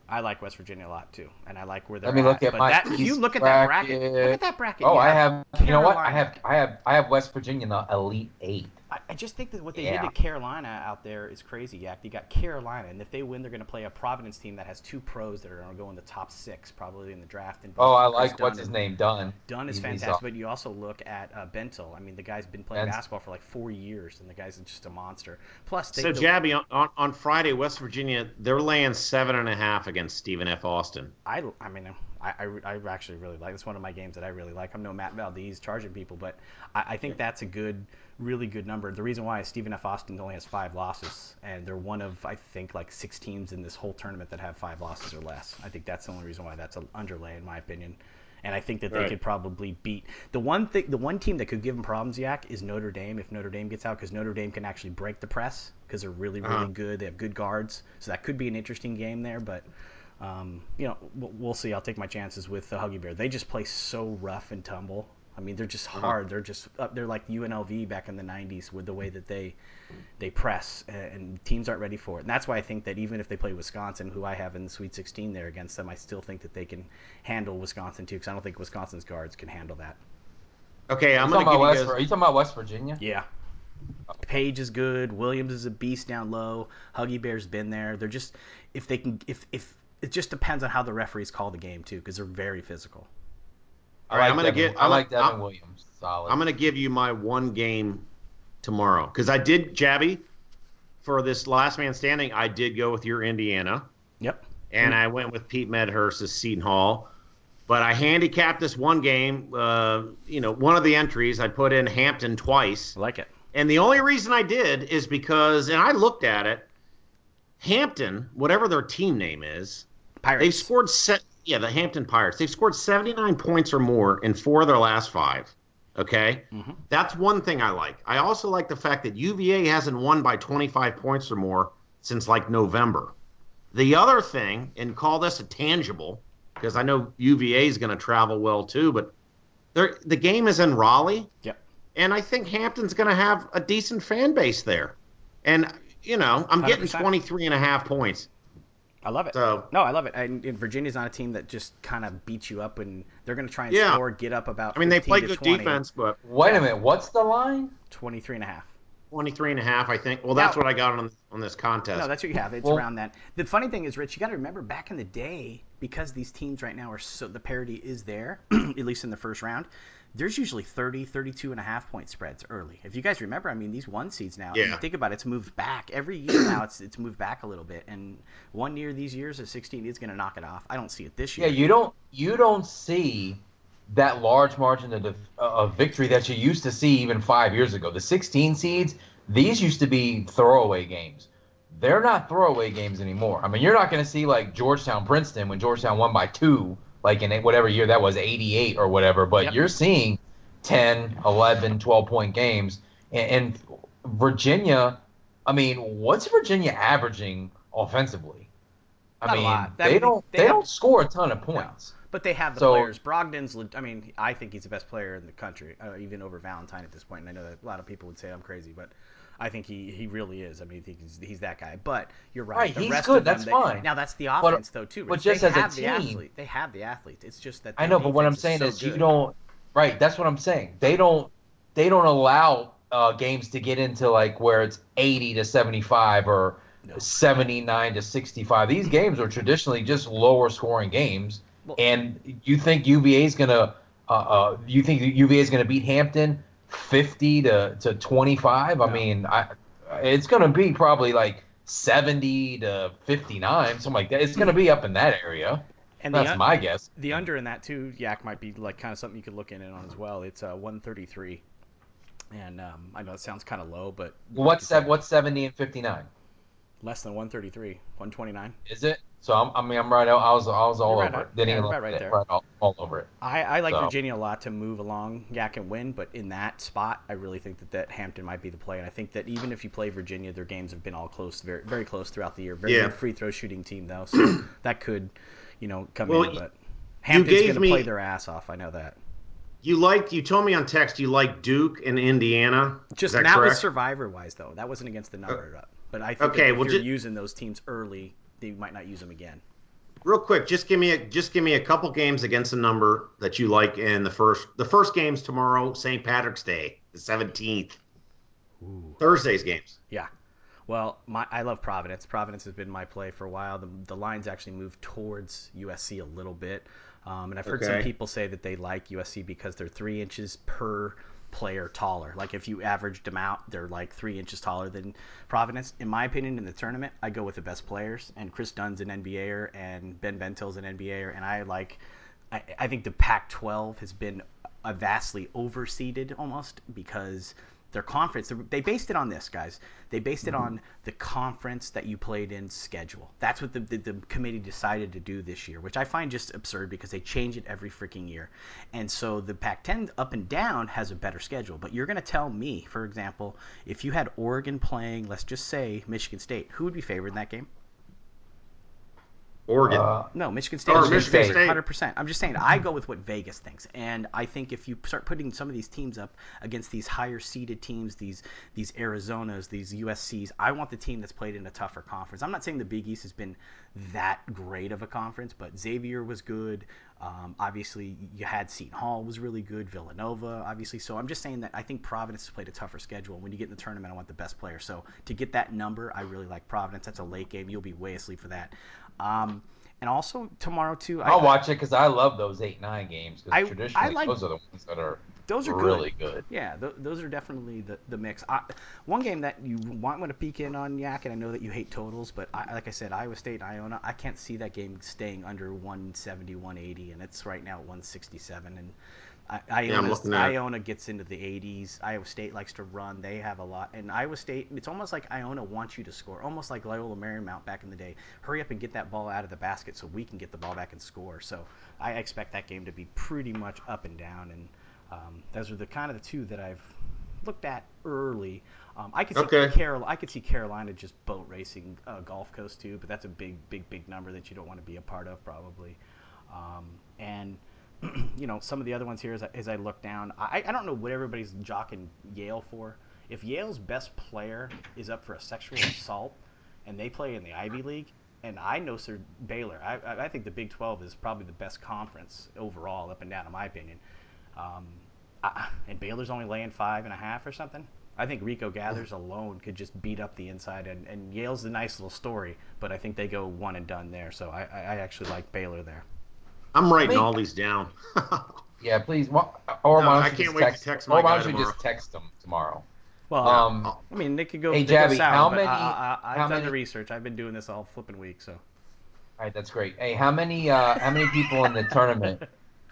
I like West Virginia a lot too, and I like where they're. Let me at. Look at but my. That, you look at that bracket. bracket. Look at that bracket. Oh, you I have. Carolina. You know what? I have. I have. I have West Virginia in the Elite Eight. I, I just think that what they yeah. did to Carolina out there is crazy. Yak, you got Carolina, and if they win, they're going to play a Providence team that has two pros that are going to go in the top six probably in the draft. And oh, I like what's his name, Dunn. Dunn is fantastic, but you also look at uh, Bentel. I mean, the guy's been playing Ben's... basketball for like four years, and the guy's just a monster. Plus, they so don't... Jabby on, on Friday, West Virginia, they're laying seven and a half against Stephen F. Austin. I, I mean, I, I, I actually really like. It's one of my games that I really like. I'm no Matt Valdez charging people, but I, I think that's a good, really good number. The reason why is Stephen F. Austin only has five losses, and they're one of, I think, like six teams in this whole tournament that have five losses or less. I think that's the only reason why that's an underlay, in my opinion. And I think that they right. could probably beat the one thing. The one team that could give them problems, Yak, is Notre Dame. If Notre Dame gets out, because Notre Dame can actually break the press because they're really, really uh-huh. good. They have good guards, so that could be an interesting game there. But um, you know, we'll see. I'll take my chances with the Huggy Bear. They just play so rough and tumble. I mean, they're just hard. They're just up. They're like U N L V back in the nineties with the way that they they press, and teams aren't ready for it. And that's why I think that even if they play Wisconsin, who I have in the Sweet sixteen there against them, I still think that they can handle Wisconsin too, because I don't think Wisconsin's guards can handle that. Okay, I'm going to give West, you guys... Are you talking about West Virginia? Yeah. Page is good. Williams is a beast down low. Huggy Bear's been there. They're just if they can if if it just depends on how the referees call the game too, because they're very physical. All right, I'm gonna get. I like Devin Williams. Solid. I'm gonna give you my one game tomorrow because I did Jabby for this last man standing. I did go with your Indiana. Yep. And mm-hmm. I went with Pete Medhurst's Seton Hall, but I handicapped this one game. Uh, you know, one of the entries I put in Hampton twice. I like it. And the only reason I did is because, and I looked at it, Hampton, whatever their team name is, Pirates. They've scored set. Yeah, the Hampton Pirates. They've scored seventy-nine points or more in four of their last five, okay? Mm-hmm. That's one thing I like. I also like the fact that U V A hasn't won by twenty-five points or more since, like, November. The other thing, and call this a tangible, because I know U V A is going to travel well too, but the game is in Raleigh, yep. and I think Hampton's going to have a decent fan base there. And, you know, I'm one hundred percent getting twenty-three and a half points. I love it. So, no, I love it. And, and Virginia's not a team that just kind of beats you up, and they're going to try and yeah. score, get up about. I mean, they play good twenty. Defense, but wait a minute, what's the line? Twenty-three and a half. Twenty-three and a half, I think. Well, that's now, what I got on on this contest. No, that's what you have. It's well, around that. The funny thing is, Rich, you got to remember back in the day, because these teams right now are so the parity is there, at least in the first round. There's usually thirty, thirty-two and a half point spreads early. If you guys remember, I mean, these one seeds now, yeah. if you think about it, it's moved back. Every year now it's it's moved back a little bit. And one year these years at sixteen is going to knock it off. I don't see it this year. Yeah, you don't you don't see that large margin of, the, of victory that you used to see even five years ago. The sixteen seeds, these used to be throwaway games. They're not throwaway games anymore. I mean, you're not going to see like Georgetown-Princeton when Georgetown won by two. Like in whatever year that was, eighty-eight or whatever. But yep. you're seeing ten, eleven, twelve-point games. And, and Virginia, I mean, what's Virginia averaging offensively? I Not mean, a lot. They, mean don't, they, they don't score a ton of points. No. But they have the so, players. Brogdon's – I mean, I think he's the best player in the country, uh, even over Valentine at this point. And I know that a lot of people would say I'm crazy, but – I think he, he really is. I mean, I think he's, he's that guy. But you're right. right the he's rest good. Of them, that's they, fine. Now, that's the offense, but, though, too. Rich. But just they as have a team. The athlete. They have the athletes. It's just that – I know, but what I'm saying is, so is you don't – right, that's what I'm saying. They don't they don't allow uh, games to get into, like, where it's eighty to seventy-five or no. seventy-nine to sixty-five. These games are traditionally just lower-scoring games. Well, and you think U V A is going to – Uh, uh, you think U V A is going to beat Hampton fifty to twenty-five? I mean, I, it's going to be probably like seventy to fifty-nine, something like that. It's going to be up in that area. And that's the, my guess. The under in that too, Yak, might be like kind of something you could look in on as well. It's uh, one thirty-three, and um, I know it sounds kind of low, but what's that? What's seventy and fifty-nine? Less than one thirty-three, one twenty-nine. Is it? So I'm, I mean, I'm right. I was, I was all You're over right, it. Didn't yeah, even right, right it, there. Right all, all over it. I, I like so. Virginia a lot to move along, Yak, and win, but in that spot, I really think that, that Hampton might be the play. And I think that even if you play Virginia, their games have been all close, very, very close throughout the year. Very yeah. good free throw shooting team though, so that could. You know, come well, in, but Hampton's going to play their ass off. I know that. You liked, you told me on text you liked Duke and Indiana. Just that, that was survivor-wise, though. That wasn't against the number. Uh, but I think okay, if well, you're just, using those teams early, they might not use them again. Real quick, just give me a just give me a couple games against the number that you like in the first. The first game's tomorrow, Saint Patrick's Day, the seventeenth. Ooh. Thursday's games. Yeah. Well, my, I love Providence. Providence has been my play for a while. The, the line's actually moved towards U S C a little bit. Um, and I've heard okay. some people say that they like U S C because they're three inches per player taller. Like if you averaged them out, they're like three inches taller than Providence. In my opinion, in the tournament, I go with the best players. And Chris Dunn's an N B A er, and Ben Bentil's an N B A er. And I like I, – I think the Pac twelve has been a vastly overseeded almost because – their conference, they based it on this, guys. They based it on the conference that you played in schedule. That's what the, the, the committee decided to do this year, which I find just absurd because they change it every freaking year. And so the Pac ten up and down has a better schedule. But you're going to tell me, for example, if you had Oregon playing, let's just say, Michigan State, who would be favored in that game? Oregon. Uh, no, Michigan State. Or Michigan State. one hundred percent. I'm just saying, I go with what Vegas thinks. And I think if you start putting some of these teams up against these higher-seeded teams, these these Arizonas, these U S Cs, I want the team that's played in a tougher conference. I'm not saying the Big East has been that great of a conference, but Xavier was good. Um, obviously, you had Seton Hall was really good, Villanova, obviously. So I'm just saying that I think Providence has played a tougher schedule. When you get in the tournament, I want the best player. So to get that number, I really like Providence. That's a late game. You'll be way asleep for that. Um, and also tomorrow too. I, I'll watch it because I love those eight nine games. Because traditionally, I like, those are the ones that are those are really good. good. Yeah, th- those are definitely the the mix. I, one game that you want to peek in on, Yak, and I know that you hate totals, but I, like I said, Iowa State, Iona, I can't see that game staying under one seventy, one eighty, and it's right now at one sixty-seven. And I, I, yeah, Iona's, Iona gets into the eighties. Iowa State likes to run. They have a lot. And Iowa State, it's almost like Iona wants you to score, almost like Loyola Marymount back in the day. Hurry up and get that ball out of the basket so we can get the ball back and score. So I expect that game to be pretty much up and down. And um, those are the kind of the two that I've looked at early. Um, I could see okay. Carol- I could see Carolina just boat racing uh, Gulf Coast too, but that's a big, big, big number that you don't want to be a part of probably. Um, and – you know, some of the other ones here as I, as I look down, I, I don't know what everybody's jocking Yale for. If Yale's best player is up for a sexual assault and they play in the Ivy League, and I know Sir Baylor, I, I think the Big twelve is probably the best conference overall, up and down, in my opinion. Um, I, and Baylor's only laying five and a half or something. I think Rico Gathers alone could just beat up the inside, and, and Yale's a nice little story, but I think they go one and done there. So I, I actually like Baylor there. I'm writing think, all these down. yeah, please. Well, or no, why don't I you can't just wait text, to text my or why don't you tomorrow. just text them tomorrow? Well, um, I mean, they could go. Hey, Javi, how many? I, I, I've how done many, the research. I've been doing this all flipping week, so. All right, that's great. Hey, how many? Uh, how many people in the tournament?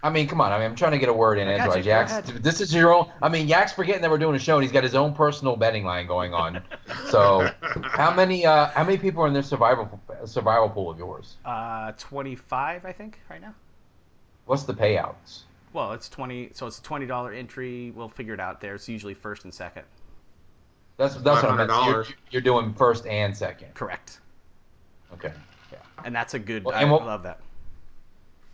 I mean, come on. I mean, I'm trying to get a word in. That's why Yak's. This is your own. I mean, Yak's forgetting that we're doing a show, and he's got his own personal betting line going on. So, how many? Uh, how many people are in this survival survival pool of yours? Uh, twenty-five, I think, right now. What's the payouts? Well, it's twenty. So it's a twenty dollar entry. We'll figure it out there. It's usually first and second. That's that's what I meant. You're, you're doing first and second. Correct. Okay. Yeah. And that's a good. Well, I what, love that.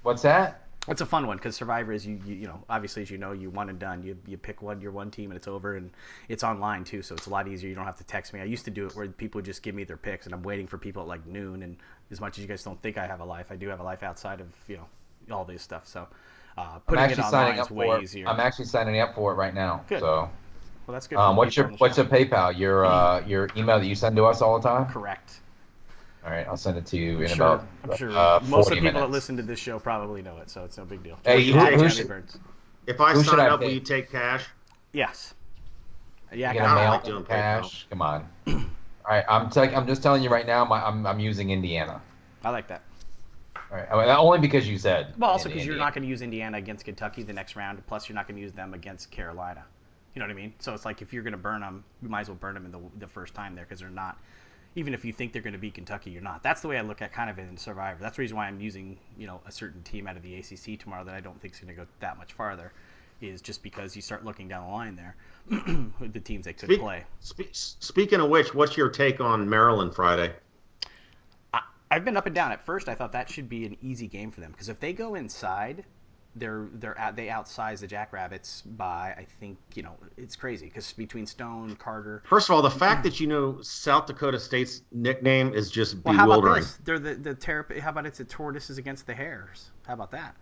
What's that? It's a fun one because Survivor is you, you you know obviously as you know you one and done you you pick one your one team and it's over, and it's online too, so it's a lot easier. You don't have to text me. I used to do it where people would just give me their picks, and I'm waiting for people at like noon. And as much as you guys don't think I have a life, I do have a life outside of you know all this stuff. So uh, putting I'm actually it online signing up is way for it. easier. I'm actually signing up for it right now. Good. So well, that's good. Um, what's your what's your PayPal? Your uh, your email that you send to us all the time? Correct. All right, I'll send it to you in sure, about I'm sure uh, forty Most of the people minutes. that listen to this show probably know it, so it's no big deal. Hey, who's, If I Who sign I up, pick? Will you take cash? Yes. Yeah, I don't like doing cash. PayPal. Come on. All right, I'm te- I'm just telling you right now. My, I'm I'm using Indiana. I like that. All right, I mean, only because you said. Well, also because you're not going to use Indiana against Kentucky the next round. Plus, you're not going to use them against Carolina. You know what I mean? So it's like if you're going to burn them, you might as well burn them in the the first time there because they're not. Even if you think they're going to beat Kentucky, you're not. That's the way I look at kind of in Survivor. That's the reason why I'm using, you know, a certain team out of the A C C tomorrow that I don't think is going to go that much farther, is just because you start looking down the line there with the teams they could Speak, play. Spe- speaking of which, what's your take on Maryland Friday? I, I've been up and down. At first, I thought that should be an easy game for them because if they go inside, they're they're at, they outsize the Jackrabbits by, I think, you know, it's crazy because between Stone, Carter. First of all, the fact that you know South Dakota State's nickname is just well, bewildering. How about this? They're the the terrap- How about it's the tortoises against the hares? How about that?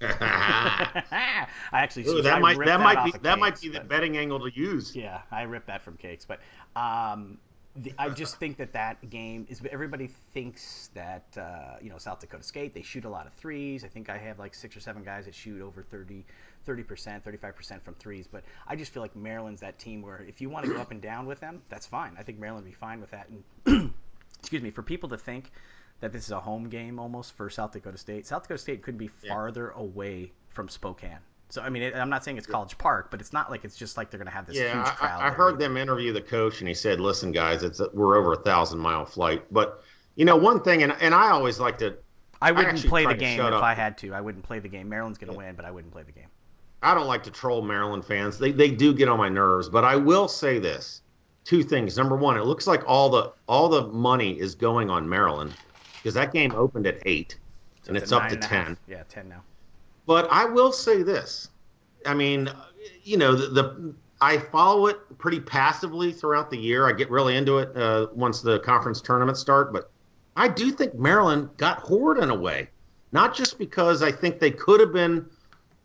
I actually Ooh, that I might that, that might be that Cakes, might be the but, betting angle to use. Yeah, I ripped that from Cakes, but um, the, I just think that that game is. Everybody thinks that uh, you know South Dakota State, they shoot a lot of threes. I think I have like six or seven guys that shoot over thirty percent, thirty-five percent from threes. But I just feel like Maryland's that team where if you want to go up and down with them, that's fine. I think Maryland would be fine with that. And excuse me, for people to think that this is a home game almost for South Dakota State. South Dakota State could be farther yeah. away from Spokane. So, I mean, it, I'm not saying it's College Park, but it's not like it's just like they're going to have this yeah, huge crowd. I, I heard them interview the coach, and he said, listen, guys, it's a, we're over a thousand-mile flight. But, you know, one thing, and, and I always like to – I wouldn't I play the game if up. I had to. I wouldn't play the game. Maryland's going to yeah. win, but I wouldn't play the game. I don't like to troll Maryland fans. They they do get on my nerves. But I will say this, two things. Number one, it looks like all the all the money is going on Maryland – because that game opened at eight, so and it's up to ten. Yeah, ten now. But I will say this. I mean, you know, the, the I follow it pretty passively throughout the year. I get really into it uh, once the conference tournaments start. But I do think Maryland got hoard in a way, not just because I think they could have been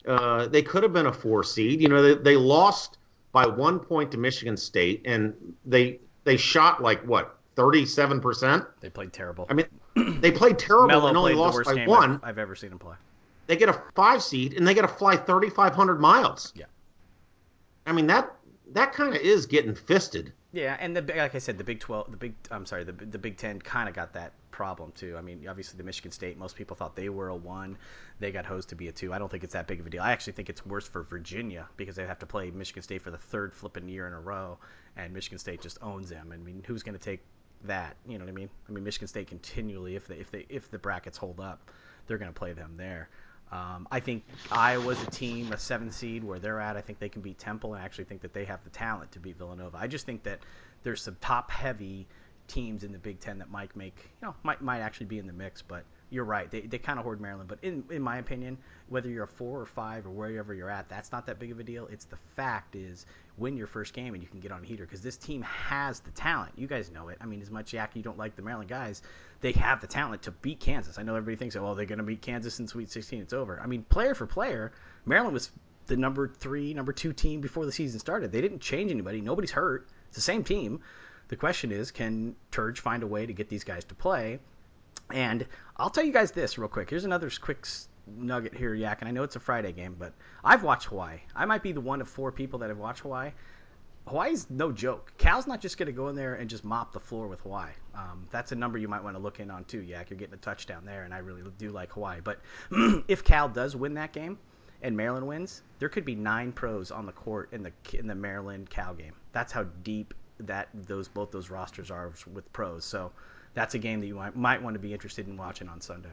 uh, they could have been a four seed. You know, they, they lost by one point to Michigan State, and they they shot like what thirty-seven percent. They played terrible. I mean. They played terrible Mello and only lost by one. I've, I've ever seen them play. They get a five seed and they get to fly thirty-five hundred miles. Yeah. I mean that that kind of is getting fisted. Yeah, and the like I said, the Big twelve, the Big I'm sorry, the the Big Ten kind of got that problem too. I mean, obviously the Michigan State, most people thought they were a one, they got hosed to be a two. I don't think it's that big of a deal. I actually think it's worse for Virginia because they have to play Michigan State for the third flipping year in a row, and Michigan State just owns them. I mean, who's going to take that, you know what I mean? I mean, Michigan State continually, if they if they if the brackets hold up, they're going to play them there. Um, I think Iowa's a team, a seven seed where they're at. I think they can beat Temple, and I actually think that they have the talent to beat Villanova. I just think that there's some top heavy teams in the Big Ten that might make you know might might actually be in the mix. But you're right, they they kind of hoard Maryland. But in in my opinion, whether you're a four or five or wherever you're at, that's not that big of a deal. It's the fact is. Win your first game and you can get on a heater because this team has the talent. You guys know it. I mean, as much yak you don't like the Maryland guys, they have the talent to beat Kansas. I know everybody thinks, oh, well, they're going to beat Kansas in Sweet sixteen. It's over. I mean, player for player, Maryland was the number three, number two team before the season started. They didn't change anybody. Nobody's hurt. It's the same team. The question is, can Turge find a way to get these guys to play? And I'll tell you guys this real quick. Here's another quick nugget here, Yak, and I know it's a Friday game, but I've watched Hawaii. I might be the one of four people that have watched Hawaii. Hawaii's no joke. Cal's not just going to go in there and just mop the floor with Hawaii. Um, that's a number you might want to look in on too, Yak. You're getting a touchdown there, and I really do like Hawaii. But if Cal does win that game and Maryland wins, there could be nine pros on the court in the in the Maryland-Cal game. That's how deep that those both those rosters are with pros. So that's a game that you might, might want to be interested in watching on Sunday.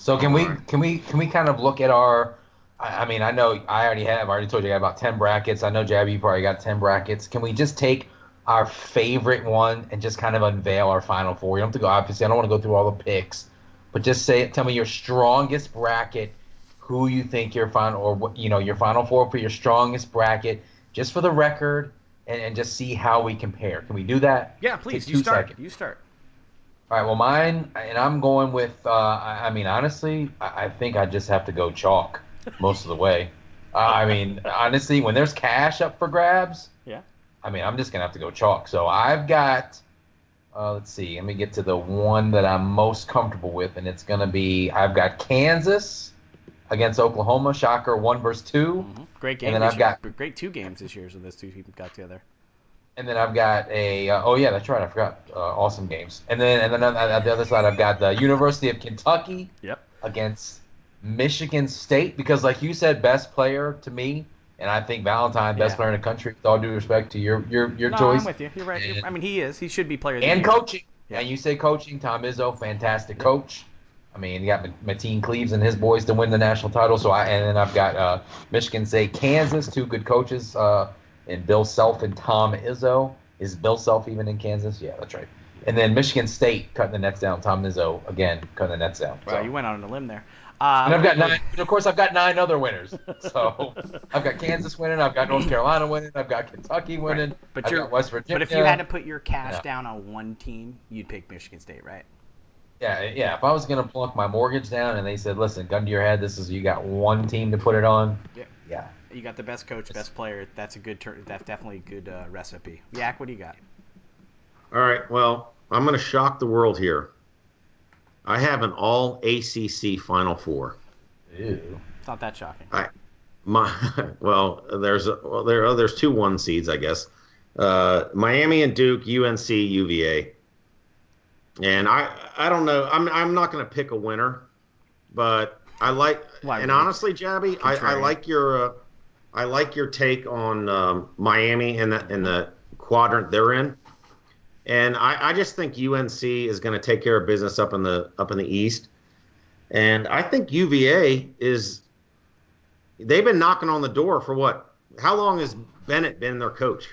So can we can we can we kind of look at our? I mean, I know I already have. I already told you I got about ten brackets. I know Jabby, you probably got ten brackets. Can we just take our favorite one and just kind of unveil our final four? You don't have to go. Obviously, I don't want to go through all the picks, but just say tell me your strongest bracket, who you think your final or you know your final four for your strongest bracket, just for the record, and, and just see how we compare. Can we do that? Yeah, please. You start. Seconds. You start. All right, well, mine, and I'm going with, uh, I, I mean, honestly, I, I think I just have to go chalk most of the way. Uh, I mean, honestly, when there's cash up for grabs, yeah. I mean, I'm just going to have to go chalk. So I've got, uh, let's see, let me get to the one that I'm most comfortable with, and it's going to be, I've got Kansas, against Oklahoma. Shocker, one versus two. Mm-hmm. Great game. And then I've year. got great two games this year when those two people got together. And then I've got a uh, oh yeah, that's right, I forgot. Uh, awesome games. And then and then on, on the other side, I've got the University of Kentucky. Yep. Against Michigan State, because like you said, best player to me, and I think Valentine, best yeah. player in the country. With all due respect to your your your no, choice. I'm with you. You're right. And, I mean, he is. He should be player. Of the and year. Coaching. Yeah. And you say coaching. Tom Izzo, fantastic yeah. coach. I mean, you got Mateen Cleaves and his boys to win the national title. So I and then I've got uh, Michigan State, Kansas, two good coaches, uh, and Bill Self and Tom Izzo. Is Bill Self even in Kansas? Yeah, that's right. And then Michigan State cutting the nets down. Tom Izzo again cutting the nets down. Wow, so. You went out on a limb there. Um, and I've got nine. And of course, I've got nine other winners. So I've got Kansas winning. I've got North Carolina winning. I've got Kentucky winning. Right. But I've got West Virginia. But if you had to put your cash yeah. down on one team, you'd pick Michigan State, right? Yeah, yeah. If I was gonna plunk my mortgage down, and they said, "Listen, gun to your head. This is you got one team to put it on." Yeah. Yeah. You got the best coach, best player. That's a good. Tur- that's definitely a good uh, recipe. Yak, what do you got? All right. Well, I'm gonna shock the world here. I have an all A C C Final Four. Ew. It's not that shocking. I, my, well, there's a, well, there oh, there's two one seeds, I guess. Uh, Miami and Duke, U N C, U V A. And I, I don't know. I'm I'm not going to pick a winner, but I like. Why, and honestly, Jabby, I, I like your uh, I like your take on um, Miami and the and the quadrant they're in. And I, I just think U N C is going to take care of business up in the up in the East, and I think U V A is. They've been knocking on the door for what? How long has Bennett been their coach?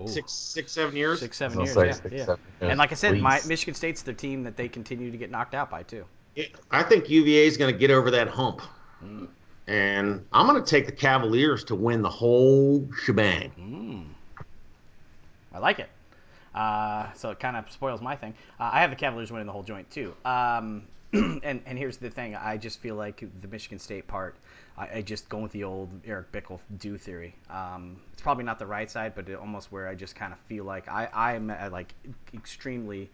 Ooh. Six, six, seven years. Six, seven years. Yeah, six, yeah. Seven years. And like I said, my, Michigan State's the team that they continue to get knocked out by too. It, I think U V A is going to get over that hump, mm. and I'm going to take the Cavaliers to win the whole shebang. Mm. I like it. Uh, so it kind of spoils my thing. Uh, I have the Cavaliers winning the whole joint too. Um, and and here's the thing: I just feel like the Michigan State part. I, I just going with the old Eric Bickle do theory. Um, it's probably not the right side, but it almost where I just kind of feel like I I'm uh, like extremely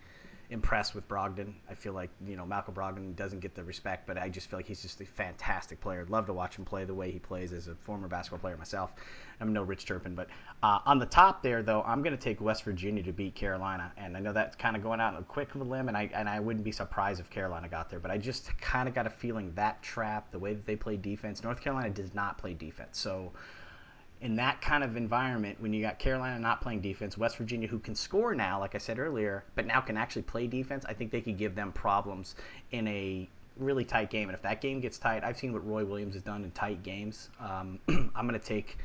impressed with Brogdon. I feel like you know Malcolm Brogdon doesn't get the respect, but I just feel like he's just a fantastic player. I'd love to watch him play the way he plays as a former basketball player myself. I'm no Rich Turpin, but uh, on the top there, though, I'm going to take West Virginia to beat Carolina, and I know that's kind of going out on a quick limb, and I and I wouldn't be surprised if Carolina got there, but I just kind of got a feeling that trap, the way that they play defense, North Carolina does not play defense, so in that kind of environment, when you got Carolina not playing defense, West Virginia, who can score now, like I said earlier, but now can actually play defense, I think they could give them problems in a really tight game. And if that game gets tight, I've seen what Roy Williams has done in tight games. Um, I'm going to take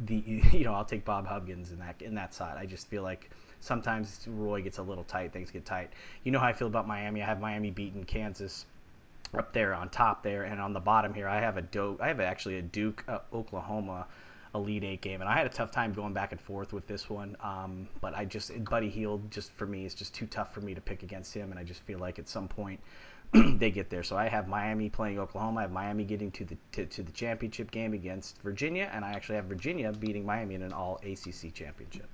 the, you know, I'll take Bob Huggins in that in that side. I just feel like sometimes Roy gets a little tight, things get tight. You know how I feel about Miami. I have Miami beating Kansas up there on top there, and on the bottom here, I have a do- I have actually a Duke uh, Oklahoma. Elite Eight game, and I had a tough time going back and forth with this one, um, but I just Buddy Hield just for me is just too tough for me to pick against him, and I just feel like at some point they get there. So I have Miami playing Oklahoma, I have Miami getting to the to, to the championship game against Virginia, and I actually have Virginia beating Miami in an all A C C championship.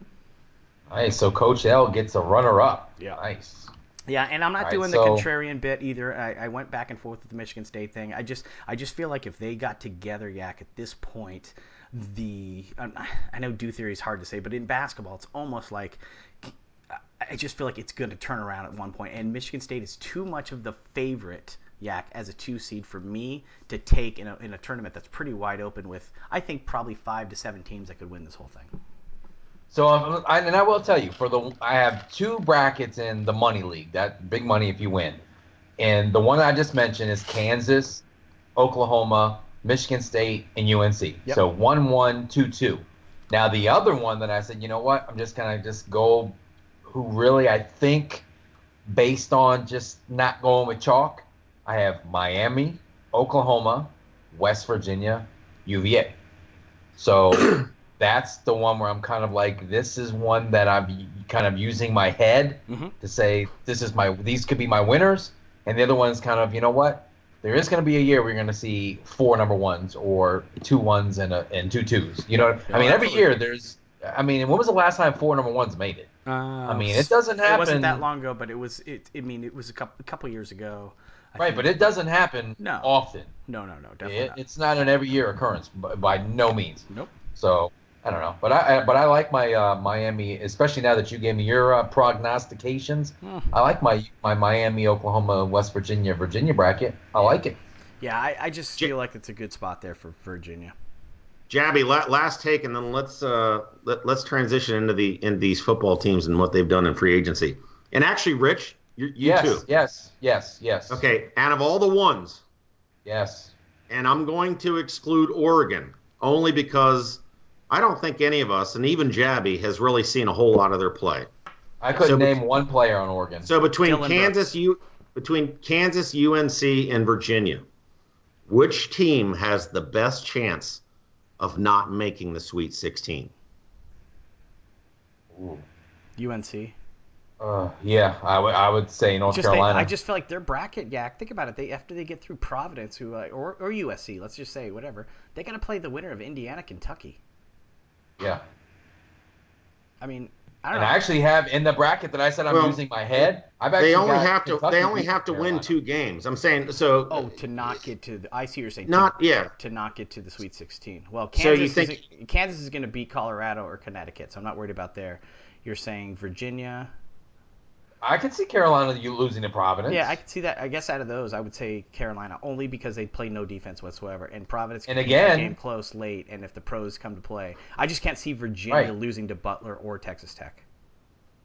Nice. So Coach L gets a runner-up. Yeah. Nice. Yeah, and I'm not right, doing the so, contrarian bit either. I, I went back and forth with the Michigan State thing. I just I just feel like if they got together, Yak, at this point, the um, I know do theory is hard to say, but in basketball, it's almost like I just feel like it's going to turn around at one point. And Michigan State is too much of the favorite, Yak, as a two seed for me to take in a, in a tournament that's pretty wide open with, I think, probably five to seven teams that could win this whole thing. So, um, I, and I will tell you, for the I have two brackets in the money league, that big money if you win. And the one I just mentioned is Kansas, Oklahoma, Michigan State, and U N C. Yep. So one one, two two. Now, the other one that I said, you know what, I'm just going to just go who really I think, based on just not going with chalk, I have Miami, Oklahoma, West Virginia, U V A. So that's the one where I'm kind of like, this is one that I'm kind of using my head mm-hmm. to say this is my these could be my winners, and the other one is kind of, you know what, there is going to be a year where you're going to see four number ones or two ones and a, and two twos. You know, I mean, absolutely. Every year there's. I mean, when was the last time four number ones made it? Uh, I mean, it doesn't happen. It wasn't that long ago, but it was. It. I mean, it was a couple a couple years ago. I right, but it doesn't happen no. often. No, no, no, definitely it, not. It's not an every year occurrence by, by no means. Nope. So I don't know, but I, I but I like my uh, Miami, especially now that you gave me your uh, prognostications. Mm. I like my my Miami, Oklahoma, West Virginia, Virginia bracket. I like it. Yeah, I, I just feel like it's a good spot there for Virginia. Jabby, last take, and then let's uh, let, let's transition into the into these football teams and what they've done in free agency. And actually, Rich, you, you yes, too. Yes, yes, yes, yes. Okay, out of all the ones, yes. And I'm going to exclude Oregon only because I don't think any of us, and even Jabby, has really seen a whole lot of their play. I couldn't so name between, one player on Oregon. So between Dylan Kansas, U, between Kansas, U N C, and Virginia, which team has the best chance of not making the Sweet sixteen? Ooh. U N C. Uh, yeah, I, w- I would say North just Carolina. They, I just feel like their bracket, yeah, think about it. They After they get through Providence who uh, or, or U S C, let's just say whatever, they got to play the winner of Indiana, Kentucky. Yeah. I mean, I don't and know. I actually have in the bracket that I said I'm well, using my head. I've actually they only have Kentucky to they only have to Carolina. Win two games. I'm saying so. Oh, to not get to the I see you're saying not to, yeah to not get to the Sweet sixteen. Well, Kansas so you think, is, Kansas is going to beat Colorado or Connecticut, so I'm not worried about there. You're saying Virginia. I could see Carolina you losing to Providence. Yeah, I could see that. I guess out of those, I would say Carolina only because they play no defense whatsoever, and Providence can and keep again, the game close late. And if the pros come to play, I just can't see Virginia right. losing to Butler or Texas Tech.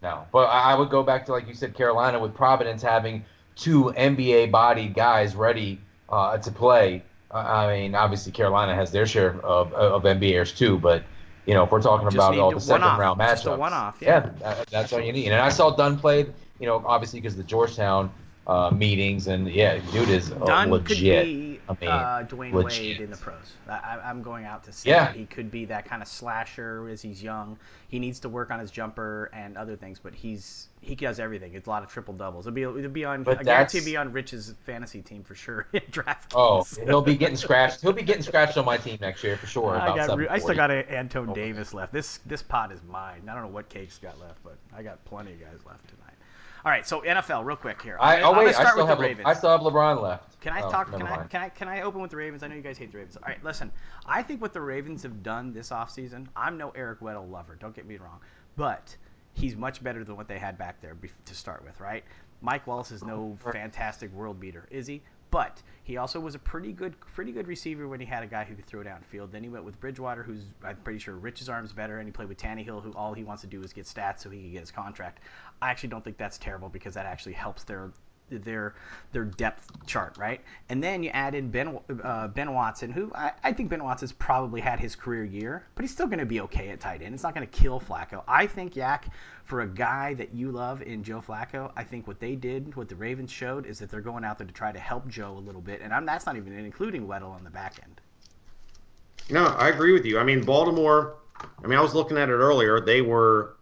No, but I would go back to like you said, Carolina with Providence having two N B A-bodied guys ready uh, to play. I mean, obviously Carolina has their share of of N B Aers too, but. You know, if we're talking just about all the second-round matchups. Just a one-off, yeah. yeah that's all you need. And I saw Dunn played, you know, obviously because of the Georgetown uh, meetings. And, yeah, dude is Dunn legit. Could be I mean, uh, Dwayne legit. Wade in the pros. I, I'm going out to say yeah. that he could be that kind of slasher as he's young. He needs to work on his jumper and other things, but he's he does everything. It's a lot of triple-doubles. It'll be, it'll be on, I guarantee he'll be on Rich's fantasy team for sure in DraftKings. Oh, he'll be getting scratched. He'll be getting scratched on my team next year for sure. I, about got, I still got a, Anton oh. Davis left. This this pot is mine. I don't know what Cake's got left, but I got plenty of guys left tonight. All right, so N F L real quick here. I, I'm, oh, I'm wait, start I still with have the Ravens. Le, I still have LeBron left. Can I oh, talk? Can I, can I can I open with the Ravens? I know you guys hate the Ravens. All right, listen. I think what the Ravens have done this offseason, I'm no Eric Weddle lover. Don't get me wrong, but he's much better than what they had back there to start with, right? Mike Wallace is no fantastic world beater, is he? But he also was a pretty good pretty good receiver when he had a guy who could throw downfield. Then he went with Bridgewater, who's, I'm pretty sure, Rich's arm's better, and he played with Tannehill, who all he wants to do is get stats so he can get his contract. I actually don't think that's terrible because that actually helps their their their depth chart, right? And then you add in Ben uh, Ben Watson, who I, I think Ben Watson's probably had his career year, but he's still going to be okay at tight end. It's not going to kill Flacco. I think, Yak, for a guy that you love in Joe Flacco, I think what they did, what the Ravens showed, is that they're going out there to try to help Joe a little bit, and I'm, that's not even including Weddle on the back end. No, I agree with you. I mean, Baltimore, I mean, I was looking at it earlier. They were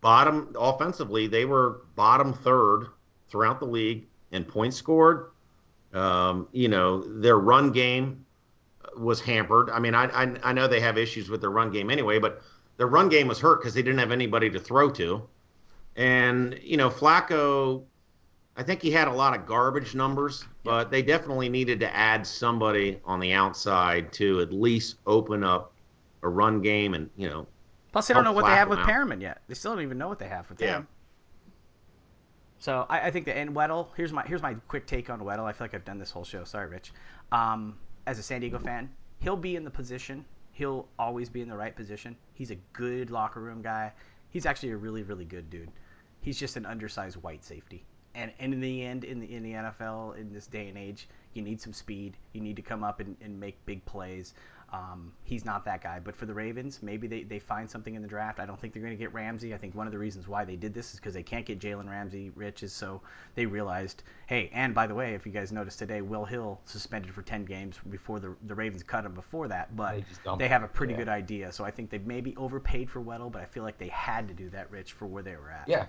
bottom, offensively, they were bottom third throughout the league in points scored. Um, you know, their run game was hampered. I mean, I, I I know they have issues with their run game anyway, but their run game was hurt because they didn't have anybody to throw to. And, you know, Flacco, I think he had a lot of garbage numbers, but they definitely needed to add somebody on the outside to at least open up a run game and, you know. Plus, they don't know what they have with Perriman yet. They still don't even know what they have with him. Yeah. So I, I think that, and Weddle, here's my here's my quick take on Weddle. I feel like I've done this whole show. Sorry, Rich. Um, as a San Diego fan, he'll be in the position. He'll always be in the right position. He's a good locker room guy. He's actually a really, really good dude. He's just an undersized white safety. And, and in the end, in the in the N F L, in this day and age, you need some speed. You need to come up and, and make big plays. Um, he's not that guy. But for the Ravens, maybe they, they find something in the draft. I don't think they're going to get Ramsey. I think one of the reasons why they did this is because they can't get Jalen Ramsey, Rich, is so they realized, hey, and by the way, if you guys noticed today, Will Hill suspended for ten games before the the Ravens cut him before that. But they, they have a pretty yeah. good idea. So I think they maybe overpaid for Weddle, but I feel like they had to do that, Rich, for where they were at. Yeah.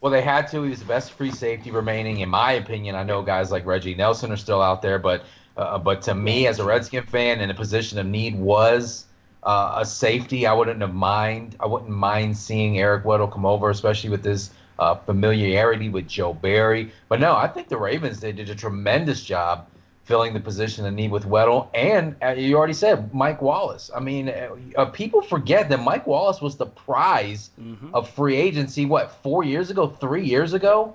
Well, they had to. He was the best free safety remaining, in my opinion. I know guys like Reggie Nelson are still out there, but – Uh, but to me, as a Redskin fan, in a position of need was uh, a safety. I wouldn't have mind. I wouldn't mind seeing Eric Weddle come over, especially with his uh, familiarity with Joe Barry. But no, I think the Ravens, they did a tremendous job filling the position of need with Weddle. And uh, you already said Mike Wallace. I mean, uh, people forget that Mike Wallace was the prize mm-hmm. of free agency, what, four years ago, three years ago?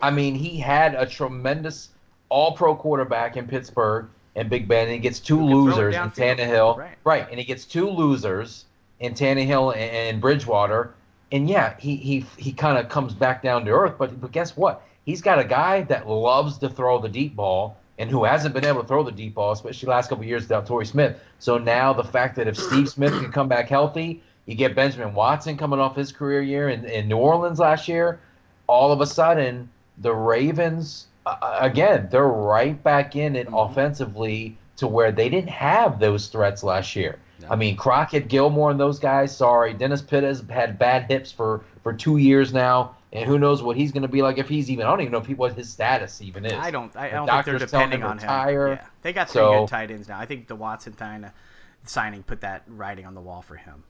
I mean, he had a tremendous all-pro quarterback in Pittsburgh and Big Ben, and he gets two losers in Tannehill. Right. right, and he gets two losers in Tannehill and, and Bridgewater. And, yeah, he he he kind of comes back down to earth, but, but guess what? He's got a guy that loves to throw the deep ball, and who hasn't been able to throw the deep ball, especially the last couple of years without Torrey Smith. So now the fact that if Steve Smith can come back healthy, you get Benjamin Watson coming off his career year in, in New Orleans last year, all of a sudden the Ravens, uh, again, they're right back in it mm-hmm. offensively to where they didn't have those threats last year. No. I mean, Crockett, Gilmore, and those guys, sorry. Dennis Pitta has had bad hips for, for two years now. And who knows what he's going to be like if he's even – I don't even know if he, what his status even is. I don't, I, I don't think they're depending on him. Yeah. They got some so, good tight ends now. I think the Watson signing put that writing on the wall for him.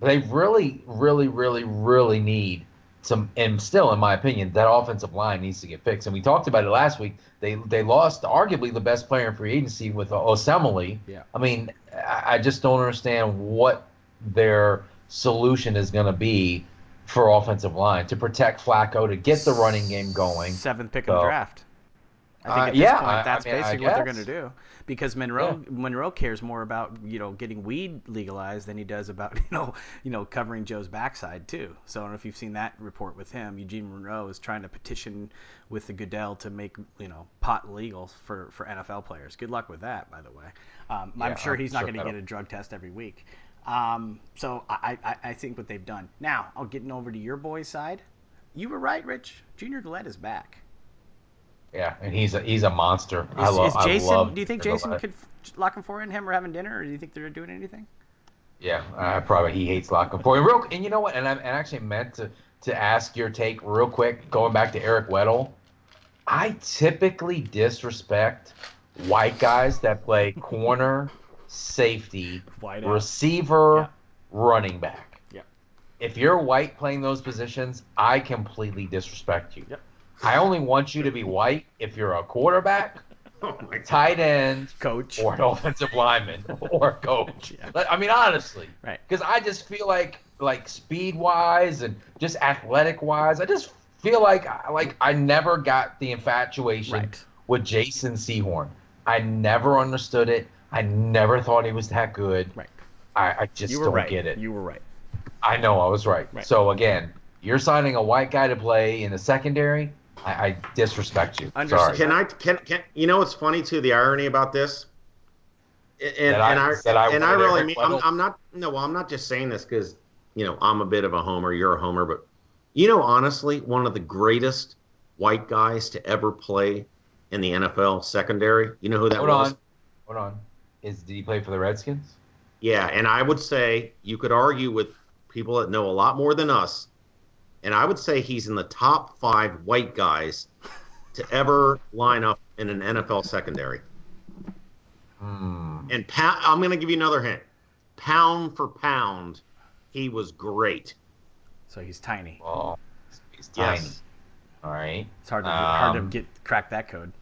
They really, really, really, really need some – and still, in my opinion, that offensive line needs to get fixed. And we talked about it last week. They they lost arguably the best player in free agency with Osemele. Yeah. I mean, I just don't understand what their solution is going to be for offensive line, to protect Flacco, to get the running game going. Seventh pick so, in the draft. I think at this uh, yeah, point that's I mean, basically what they're going to do. Because Monroe yeah. Monroe cares more about, you know, getting weed legalized than he does about, you know, you know, covering Joe's backside too. So I don't know if you've seen that report with him. Eugene Monroe is trying to petition with the Goodell to make, you know, pot legal for, for N F L players. Good luck with that, by the way. Um, yeah, I'm sure I'm he's not sure going to get a drug test every week. Um, so I, I, I think what they've done. Now, I'll getting over to your boy's side. You were right, Rich. Junior Gillette is back. Yeah, and he's a he's a monster. Is, I love. Is Jason, I love do you think Junior Jason Gillette. Could Lockefort and him are having dinner, or do you think they're doing anything? Yeah, uh, probably he hates Lockefort. And real, and you know what? And I actually meant to to ask your take real quick. Going back to Eric Weddle, I typically disrespect white guys that play corner. Safety, receiver, yeah. running back. Yeah. If you're white playing those positions, I completely disrespect you. Yep. I only want you to be white if you're a quarterback, oh my tight end, coach, or an offensive lineman, or coach. Yeah. I mean, honestly, right? Because I just feel like, like speed wise and just athletic wise, I just feel like, like I never got the infatuation right. with Jason Sehorn. I never understood it. I never thought he was that good. Right. I, I just don't right. get it. You were right. I know I was right. right. So, again, you're signing a white guy to play in the secondary. I, I disrespect you. Understood. Sorry. Can I, can, can, you know what's funny, too, the irony about this? And, and I, and I, and I, and I really mean – I'm not – no, well, I'm not just saying this because, you know, I'm a bit of a homer. You're a homer. But, you know, honestly, one of the greatest white guys to ever play in the N F L secondary, you know who that Hold was? Hold on. Hold on. Is did he play for the Redskins? Yeah, and I would say you could argue with people that know a lot more than us, and I would say he's in the top five white guys to ever line up in an N F L secondary. Mm. And pound, I'm going to give you another hint. Pound for pound, he was great. So he's tiny. Oh, he's tiny. Yes. All right. It's hard to um, hard to get crack that code.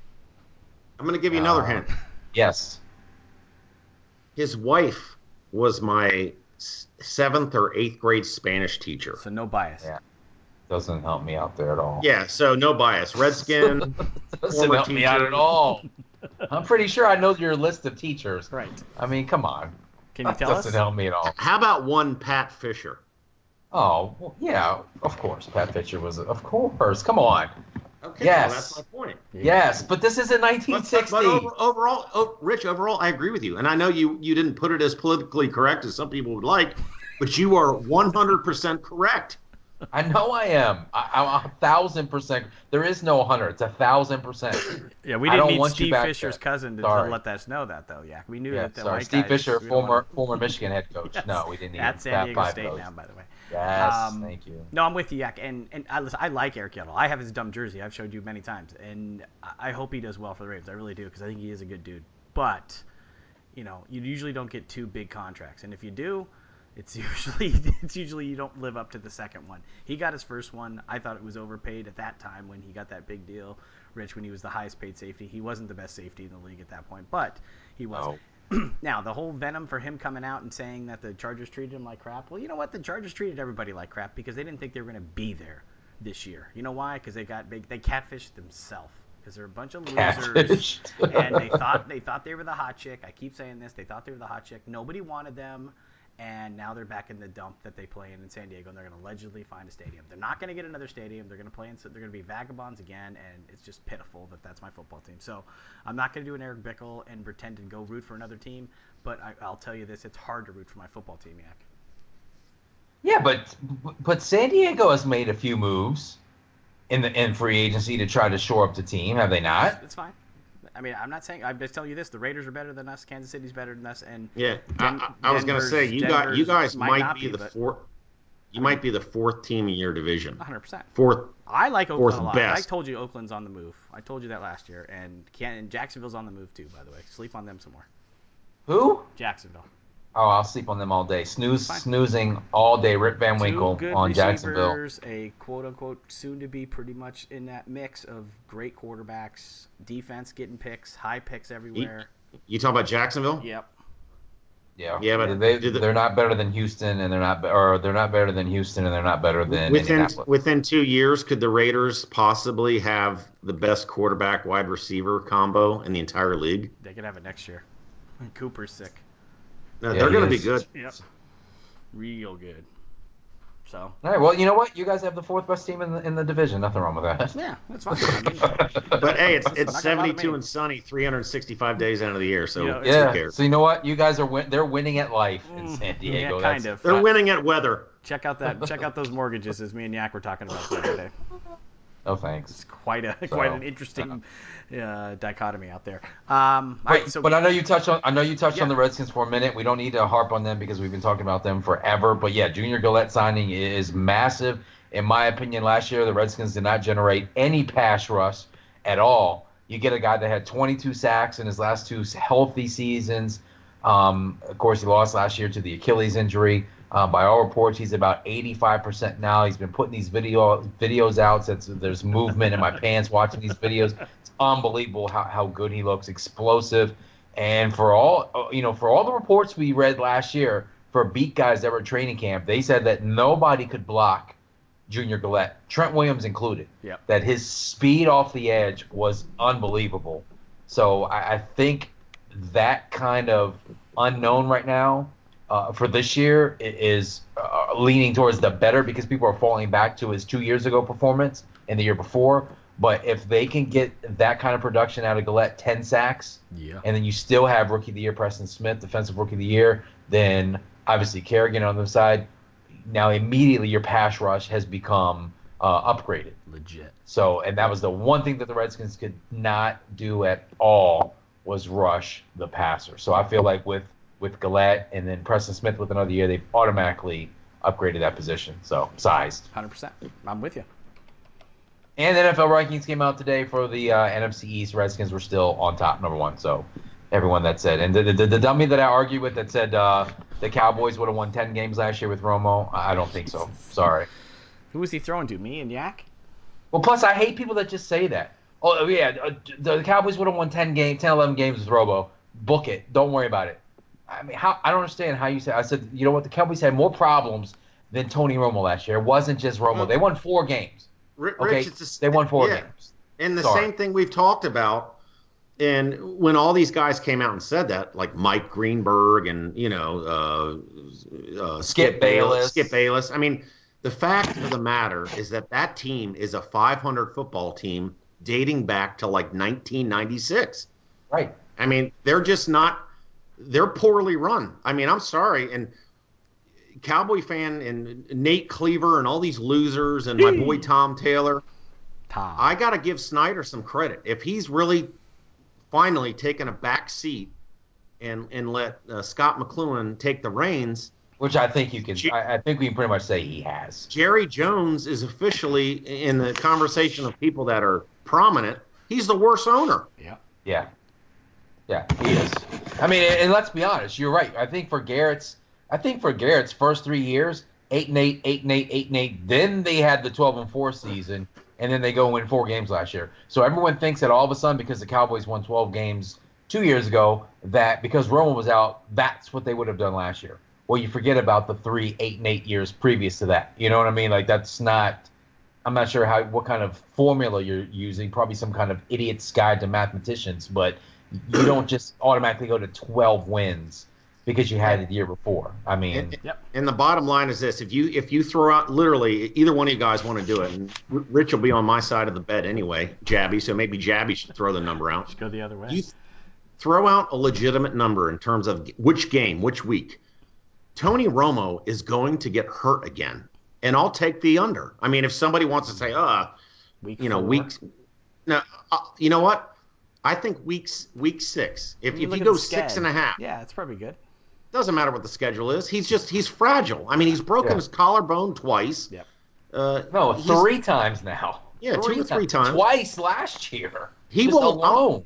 I'm going to give you another uh, hint. Yes. His wife was my seventh or eighth grade Spanish teacher. So no bias. Yeah. Doesn't help me out there at all. Yeah, so no bias. Redskin. Doesn't help teacher. me out at all. I'm pretty sure I know your list of teachers. Right. I mean, come on. Can you that tell doesn't us? Doesn't help me at all. How about one Pat Fisher? Oh, well, yeah, of course. Pat Fisher was, of course. Come on. Okay, yes. Well, that's my point. Yes, but this isn't nineteen sixty. But, but, but over, overall, oh, Rich, overall, I agree with you. And I know you, you didn't put it as politically correct as some people would like, but you are one hundred percent correct. I know I am. I, I'm a thousand percent. There is no one hundred. It's a thousand percent. Yeah, we didn't need Steve Fisher's there. cousin to, to let us know that, though. Yeah, we knew yeah, that. that sorry, Steve guys, Fisher, former to... former Michigan head coach. Yes. No, we didn't need that. San Diego State now, by the way. Yes, um, thank you. No, I'm with you, Yak. And, and I, listen, I like Eric Weddle. I have his dumb jersey. I've showed you many times. And I hope he does well for the Ravens. I really do, because I think he is a good dude. But, you know, you usually don't get two big contracts. And if you do, It's usually it's usually you don't live up to the second one. He got his first one. I thought it was overpaid at that time when he got that big deal, Rich, when he was the highest paid safety. He wasn't the best safety in the league at that point, but he was. Oh. Now, the whole venom for him coming out and saying that the Chargers treated him like crap, well, you know what? The Chargers treated everybody like crap because they didn't think they were going to be there this year. You know why? Because they got big. They catfished themselves. Because they're a bunch of losers, and they thought they thought they were the hot chick. I keep saying this. They thought they were the hot chick. Nobody wanted them, and now they're back in the dump that they play in in San Diego, and they're going to allegedly find a stadium. They're not going to get another stadium. They're going to play in. So they're going to be vagabonds again, and it's just pitiful that that's my football team. So I'm not going to do an Eric Bickle and pretend and go root for another team, but I, I'll tell you this. It's hard to root for my football team, Yak. Yeah, but but San Diego has made a few moves in the in free agency to try to shore up the team, have they not? It's, it's fine. I mean, I'm not saying. I'm just telling you this: the Raiders are better than us. Kansas City's better than us. And yeah, Den- I, I was going to say you got you guys might, might be, be the fourth. You I mean, might be the fourth team in your division. one hundred percent. Fourth. I like Oakland a lot. Best. I told you Oakland's on the move. I told you that last year, and Can and Jacksonville's on the move too. By the way, sleep on them some more. Who? Jacksonville. Oh, I'll sleep on them all day. Snooze, Fine. Snoozing all day. Rip Van Winkle on Jacksonville. A quote-unquote soon-to-be pretty much in that mix of great quarterbacks, defense getting picks, high picks everywhere. You, you talking about Jacksonville? Yep. Yeah. Yeah, but they, they, they're not better than Houston, and they're not, or they're not better than Houston, and they're not better than within within two years. Could the Raiders possibly have the best quarterback-wide receiver combo in the entire league? They could have it next year. Cooper's sick. No, yeah, they're going to be good. Yep. Real good. So. All right. Well, you know what? You guys have the fourth best team in the in the division. Nothing wrong with that. Yeah, that's fine. I mean, but hey, it's it's seventy-two and sunny, three hundred sixty-five days out of the year. So you know, yeah. Who cares? So you know what? You guys are win- they're winning at life in San Diego. Yeah, kind that's, of. They're uh, winning at weather. Check out that. Check out those mortgages, as me and Yak were talking about the other day. Oh, thanks. It's quite a so, quite an interesting uh, dichotomy out there. Um, but, all right, so but I know you touched on I know you touched yeah. on the Redskins for a minute. We don't need to harp on them because we've been talking about them forever. But yeah, Junior Gillette signing is massive. In my opinion, last year the Redskins did not generate any pass rush at all. You get a guy that had twenty-two sacks in his last two healthy seasons. Um, of course, he lost last year to the Achilles injury. Um, by all reports, he's about eighty-five percent now. He's been putting these video videos out since there's movement in my pants watching these videos. It's unbelievable how, how good he looks, explosive. And for all you know, for all the reports we read last year for beat guys that were at training camp, they said that nobody could block Junior Gillette, Trent Williams included. Yep. That his speed off the edge was unbelievable. So I, I think that kind of unknown right now. Uh, for this year, it is uh, leaning towards the better because people are falling back to his two years ago performance and the year before. But if they can get that kind of production out of Gillette, ten sacks, yeah. and then you still have Rookie of the Year Preston Smith, Defensive Rookie of the Year, then obviously Kerrigan on the side. Now immediately your pass rush has become uh, upgraded. Legit. So, and that was the one thing that the Redskins could not do at all was rush the passer. So I feel like with with Gillette, and then Preston Smith with another year, they've automatically upgraded that position. So, sized. one hundred percent. I'm with you. And the N F L rankings came out today for the uh, N F C East. Redskins were still on top, number one. So, everyone that said. And the, the, the dummy that I argued with that said uh, the Cowboys would have won ten games last year with Romo, I don't think so. Sorry. Who was he throwing to? Me and Yak? Well, plus, I hate people that just say that. Oh, yeah, the Cowboys would have won ten, game, ten eleven games with Romo. Book it. Don't worry about it. I mean, how I don't understand how you said. I said, you know what? The Cowboys had more problems than Tony Romo last year. It wasn't just Romo. They won four games. Rich, okay, it's a, they won four yeah. games. And the Sorry. same thing we've talked about. And when all these guys came out and said that, like Mike Greenberg and you know uh, uh, Skip, Skip Bayless. Bayless, Skip Bayless. I mean, the fact of the matter is that that team is a five hundred football team dating back to like nineteen ninety-six. Right. I mean, they're just not. They're poorly run. I mean, I'm sorry. And Cowboy fan and Nate Cleaver and all these losers and my boy Tom Taylor, Tom. I got to give Snyder some credit. If he's really finally taken a back seat and, and let uh, Scott McLuhan take the reins. Which I think you can – I think we can pretty much say he has. Jerry Jones is officially in the conversation of people that are prominent. He's the worst owner. Yeah. Yeah. Yeah, he is. I mean, and let's be honest. You're right. I think for Garrett's I think for Garrett's first three years, eight and eight, eight and eight, eight and eight. Then they had the twelve and four season, and then they go and win four games last year. So everyone thinks that all of a sudden, because the Cowboys won twelve games two years ago, that because Roman was out, that's what they would have done last year. Well, you forget about the three, eight and eight years previous to that. You know what I mean? Like that's not. I'm not sure how what kind of formula you're using. Probably some kind of idiot's guide to mathematicians, but you don't just automatically go to twelve wins because you had it the year before. I mean, and, and the bottom line is this: if you if you throw out literally either one of you guys want to do it, and Rich will be on my side of the bet anyway, Jabby. So maybe Jabby should throw the number out. Just go the other way. You throw out a legitimate number in terms of which game, which week. Tony Romo is going to get hurt again. And I'll take the under. I mean, if somebody wants to say, uh, week you know, four. week – no, uh, you know what? I think weeks, week six. If, I mean, if you go six and a half. Yeah, it's probably good. Doesn't matter what the schedule is. He's just – he's fragile. I mean, he's broken yeah. his collarbone twice. Yep. Uh, no, three times now. Yeah, three two or three times. times. Twice last year. He just will alone.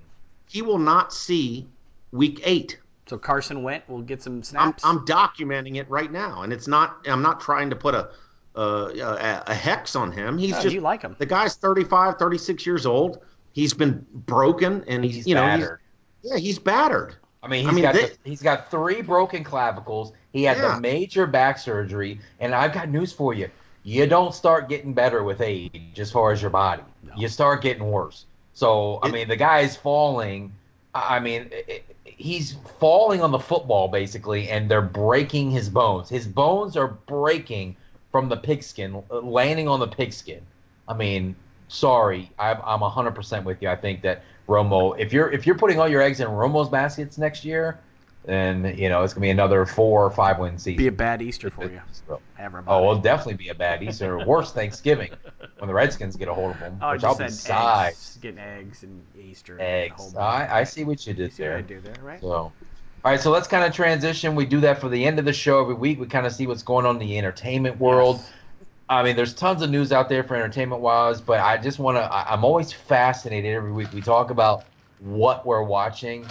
He will not see week eight. So Carson Wentz will get some snaps. I'm, I'm documenting it right now, and it's not – I'm not trying to put a – Uh, a, a hex on him. He's oh, just you like him. The guy's thirty-five, thirty-six years old. He's been broken and he's, he's you know, battered. He's, yeah, he's battered. I mean, he's I mean, got they, the, he's got three broken clavicles. He had yeah. the major back surgery, and I've got news for you: you don't start getting better with age as far as your body. No. You start getting worse. So I it, mean, the guy's falling. I mean, it, he's falling on the football basically, and they're breaking his bones. His bones are breaking. From the pigskin, landing on the pigskin. I mean, sorry, I'm, I'm one hundred percent with you. I think that Romo, if you're if you're putting all your eggs in Romo's baskets next year, then you know it's gonna be another four or five win season. Be a bad Easter for you. So, oh, it'll definitely be a bad Easter. Worse Thanksgiving when the Redskins get a hold of them, oh, which I'll be side getting eggs and Easter. Eggs. And I, I see what you did you see there. What I do there, right? So. All right, so let's kind of transition. We do that for the end of the show every week. We kind of see what's going on in the entertainment world. Yes. I mean, there's tons of news out there for entertainment-wise, but I just want to – I'm always fascinated every week. We talk about what we're watching,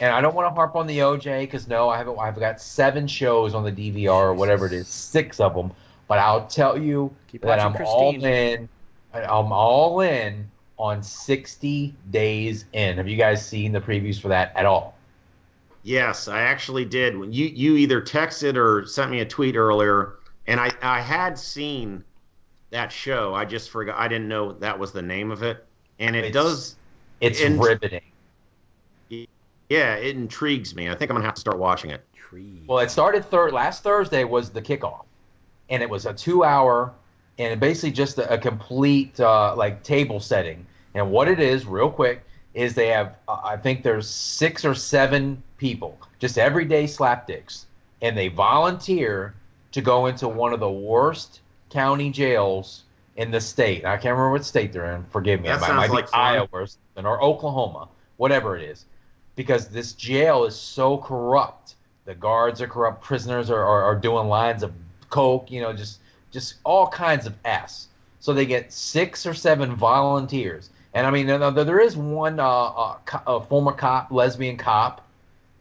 and I don't want to harp on the O J because, no, I haven't, I've got seven shows on the D V R or whatever it is, six of them. But I'll tell you Keep that I'm Christine. all in. I'm all in on sixty days in. Have you guys seen the previews for that at all? Yes, I actually did. When you, you either texted or sent me a tweet earlier, and I, I had seen that show. I just forgot. I didn't know that was the name of it. And it it's, does. It's it, riveting. Yeah, it intrigues me. I think I'm going to have to start watching it. Well, it started thir- last Thursday was the kickoff, and it was a two-hour and basically just a, a complete uh, like table setting. And what it is, real quick, is they have uh, I think there's six or seven people, just everyday slapdicks, and they volunteer to go into one of the worst county jails in the state. I can't remember what state they're in. Forgive me. That sounds it might like be Iowa or, or Oklahoma, whatever it is, because this jail is so corrupt. The guards are corrupt. Prisoners are, are, are doing lines of coke, you know, just just all kinds of ass. So they get six or seven volunteers. And, I mean, there is one uh, a, a former cop, lesbian cop.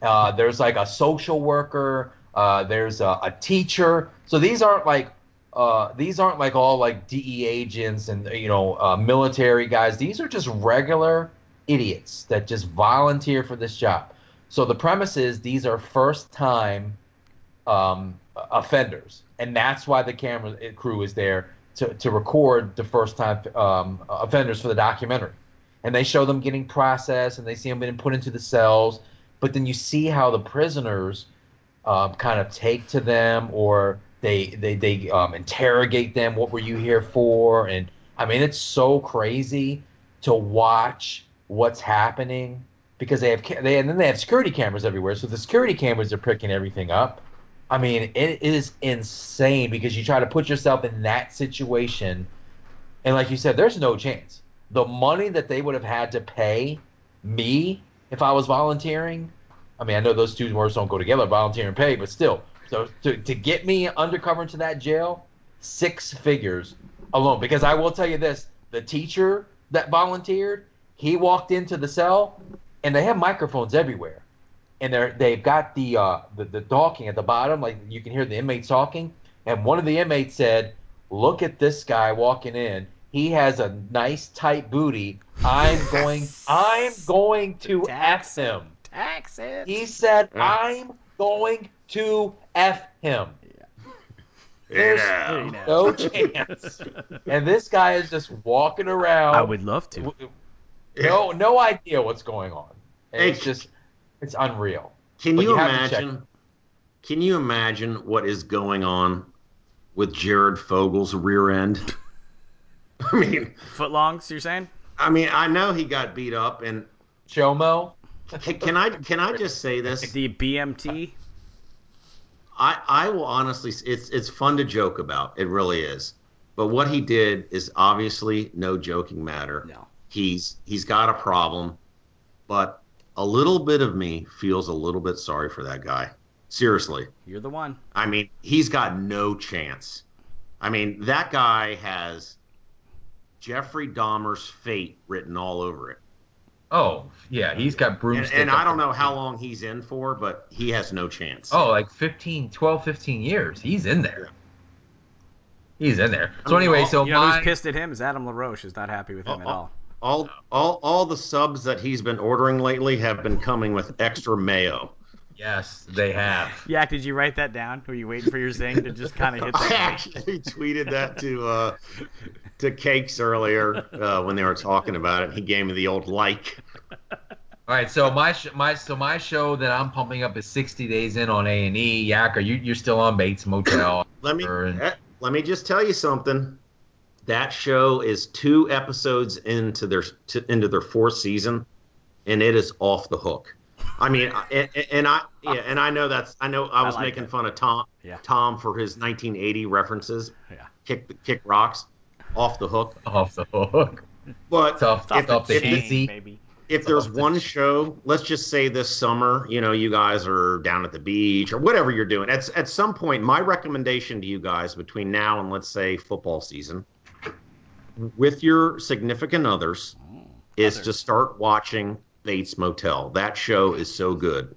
Uh, there's, like, a social worker. Uh, there's a, a teacher. So these aren't, like, uh, these aren't, like, all, like, D E A agents and, you know, uh, military guys. These are just regular idiots that just volunteer for this job. So the premise is these are first-time um, offenders. And that's why the camera crew is there. To, to record the first-time um, offenders for the documentary. And they show them getting processed, and they see them being put into the cells. But then you see how the prisoners um, kind of take to them, or they they, they um, interrogate them. What were you here for? And, I mean, it's so crazy to watch what's happening because they have they and then they have security cameras everywhere. So the security cameras are picking everything up. I mean, it is insane because you try to put yourself in that situation, and like you said, there's no chance. The money that they would have had to pay me if I was volunteering, I mean, I know those two words don't go together, volunteer and pay, but still. So to, to get me undercover into that jail, six figures alone. Because I will tell you this, the teacher that volunteered, he walked into the cell, and they have microphones everywhere. and they're, they've got the, uh, the the talking at the bottom. Like, you can hear the inmates talking. And one of the inmates said, "Look at this guy walking in. He has a nice tight booty. I'm going. I'm going to F him. Tax it." He said, "I'm going to F him." There's yeah. no chance. And this guy is just walking around. I would love to. No, no idea what's going on. And hey, it's just, it's unreal. Can but you, you imagine? Can you imagine what is going on with Jared Fogel's rear end? I mean, footlongs, you're saying? I mean, I know he got beat up and Chomo. Can, can I can I just say this? The B M T. I, I will honestly, it's it's fun to joke about. It really is. But what he did is obviously no joking matter. No. He's he's got a problem. But a little bit of me feels a little bit sorry for that guy. Seriously. You're the one. I mean, he's got no chance. I mean, that guy has Jeffrey Dahmer's fate written all over it. Oh, yeah, he's got broomstick. And, and I don't know how long he's in for, but he has no chance. Oh, like fifteen, twelve, fifteen years. He's in there. He's in there. So I mean, anyway, all, so you know, my... who's pissed at him is Adam LaRoche, who's not happy with him all, at all. All, no. all, all the subs that he's been ordering lately have been coming with extra mayo. Yes, they have. Yak, did you write that down? Were you waiting for your zing to just kind of hit that? I actually tweeted that to uh, to Cakes earlier uh, when they were talking about it. He gave me the old like. All right, so my sh- my so my show that I'm pumping up is sixty Days In on A and E. Yak, are you you're still on Bates Motel? let me and... let me just tell you something. That show is two episodes into their to, into their fourth season, and it is off the hook. I mean, and, and I yeah, and I know that's I know I was I like making it. fun of Tom yeah. Tom for his nineteen eighty references. Yeah, kick kick rocks, off the hook, off the hook. But tough, tough, if, off if, the if, chain, baby. if there's one the show, let's just say this summer, you know, you guys are down at the beach or whatever you're doing. At at some point, my recommendation to you guys between now and let's say football season, with your significant others, oh, is others. to start watching Bates Motel. That show is so good.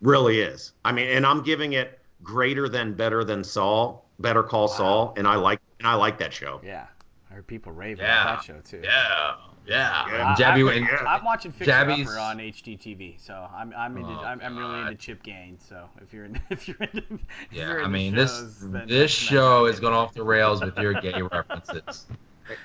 Really is. I mean, and I'm giving it greater than better than Saul, Better Call wow. Saul, and I like and I like that show. Yeah. I heard people raving yeah. about that show too. Yeah. Yeah. yeah. Jabby, I, I'm, yeah. I'm watching Fixer Upper on H G T V, so I'm I'm into, oh, I'm, I'm really into Chip Gaines, so if you're in, if you're into Yeah, you're into I mean shows, this this show is going off the rails with your gay references.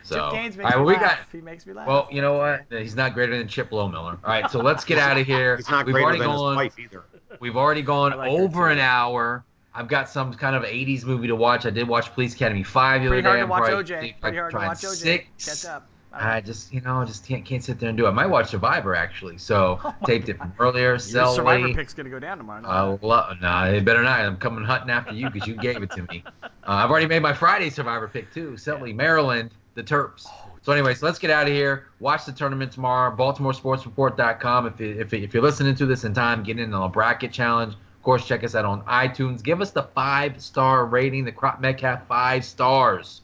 So, Chip Gaines makes all right, me we laugh. Got, he makes me laugh. Well, you know what? He's not greater than Chip Lowmiller. All right, so let's get out of here. He's not we've greater than gone, his wife either. We've already gone like over an hour. I've got some kind of eighties movie to watch. I did watch Police Academy five the other day. I'm probably O J. Pretty hard to watch O J. Catch up. I just, you know, just can't can't sit there and do it. I might watch Survivor, actually. So, oh taped it from earlier. Selly, Survivor pick's going to go down tomorrow. No, uh, lo- nah, it better not. I'm coming hunting after you because you gave it to me. Uh, I've already made my Friday Survivor pick, too. Selly, Maryland, the Terps. Oh, so, anyways, let's get out of here. Watch the tournament tomorrow. Baltimore Sports Report dot com. If, you, if, you, if you're listening to this in time, get in on a bracket challenge. Of course, check us out on iTunes. Give us the five-star rating, the Crop Metcalf five stars,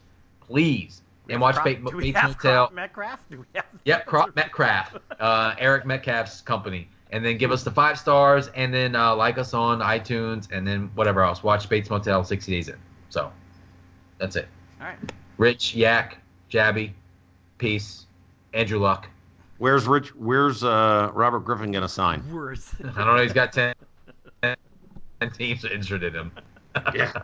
please. And watch Crop, Bates Motel. Crop Metcalf? Do we have yep, Crop Metcalf, uh, Eric Metcalf's company. And then give us the five stars, and then uh, like us on iTunes, and then whatever else. Watch Bates Motel sixty Days In. So that's it. All right. Rich, Yak, Jabby, peace. Andrew Luck. Where's Rich? Where's uh, Robert Griffin going to sign? Where's I don't know. He's got ten, ten teams interested in him. Yeah.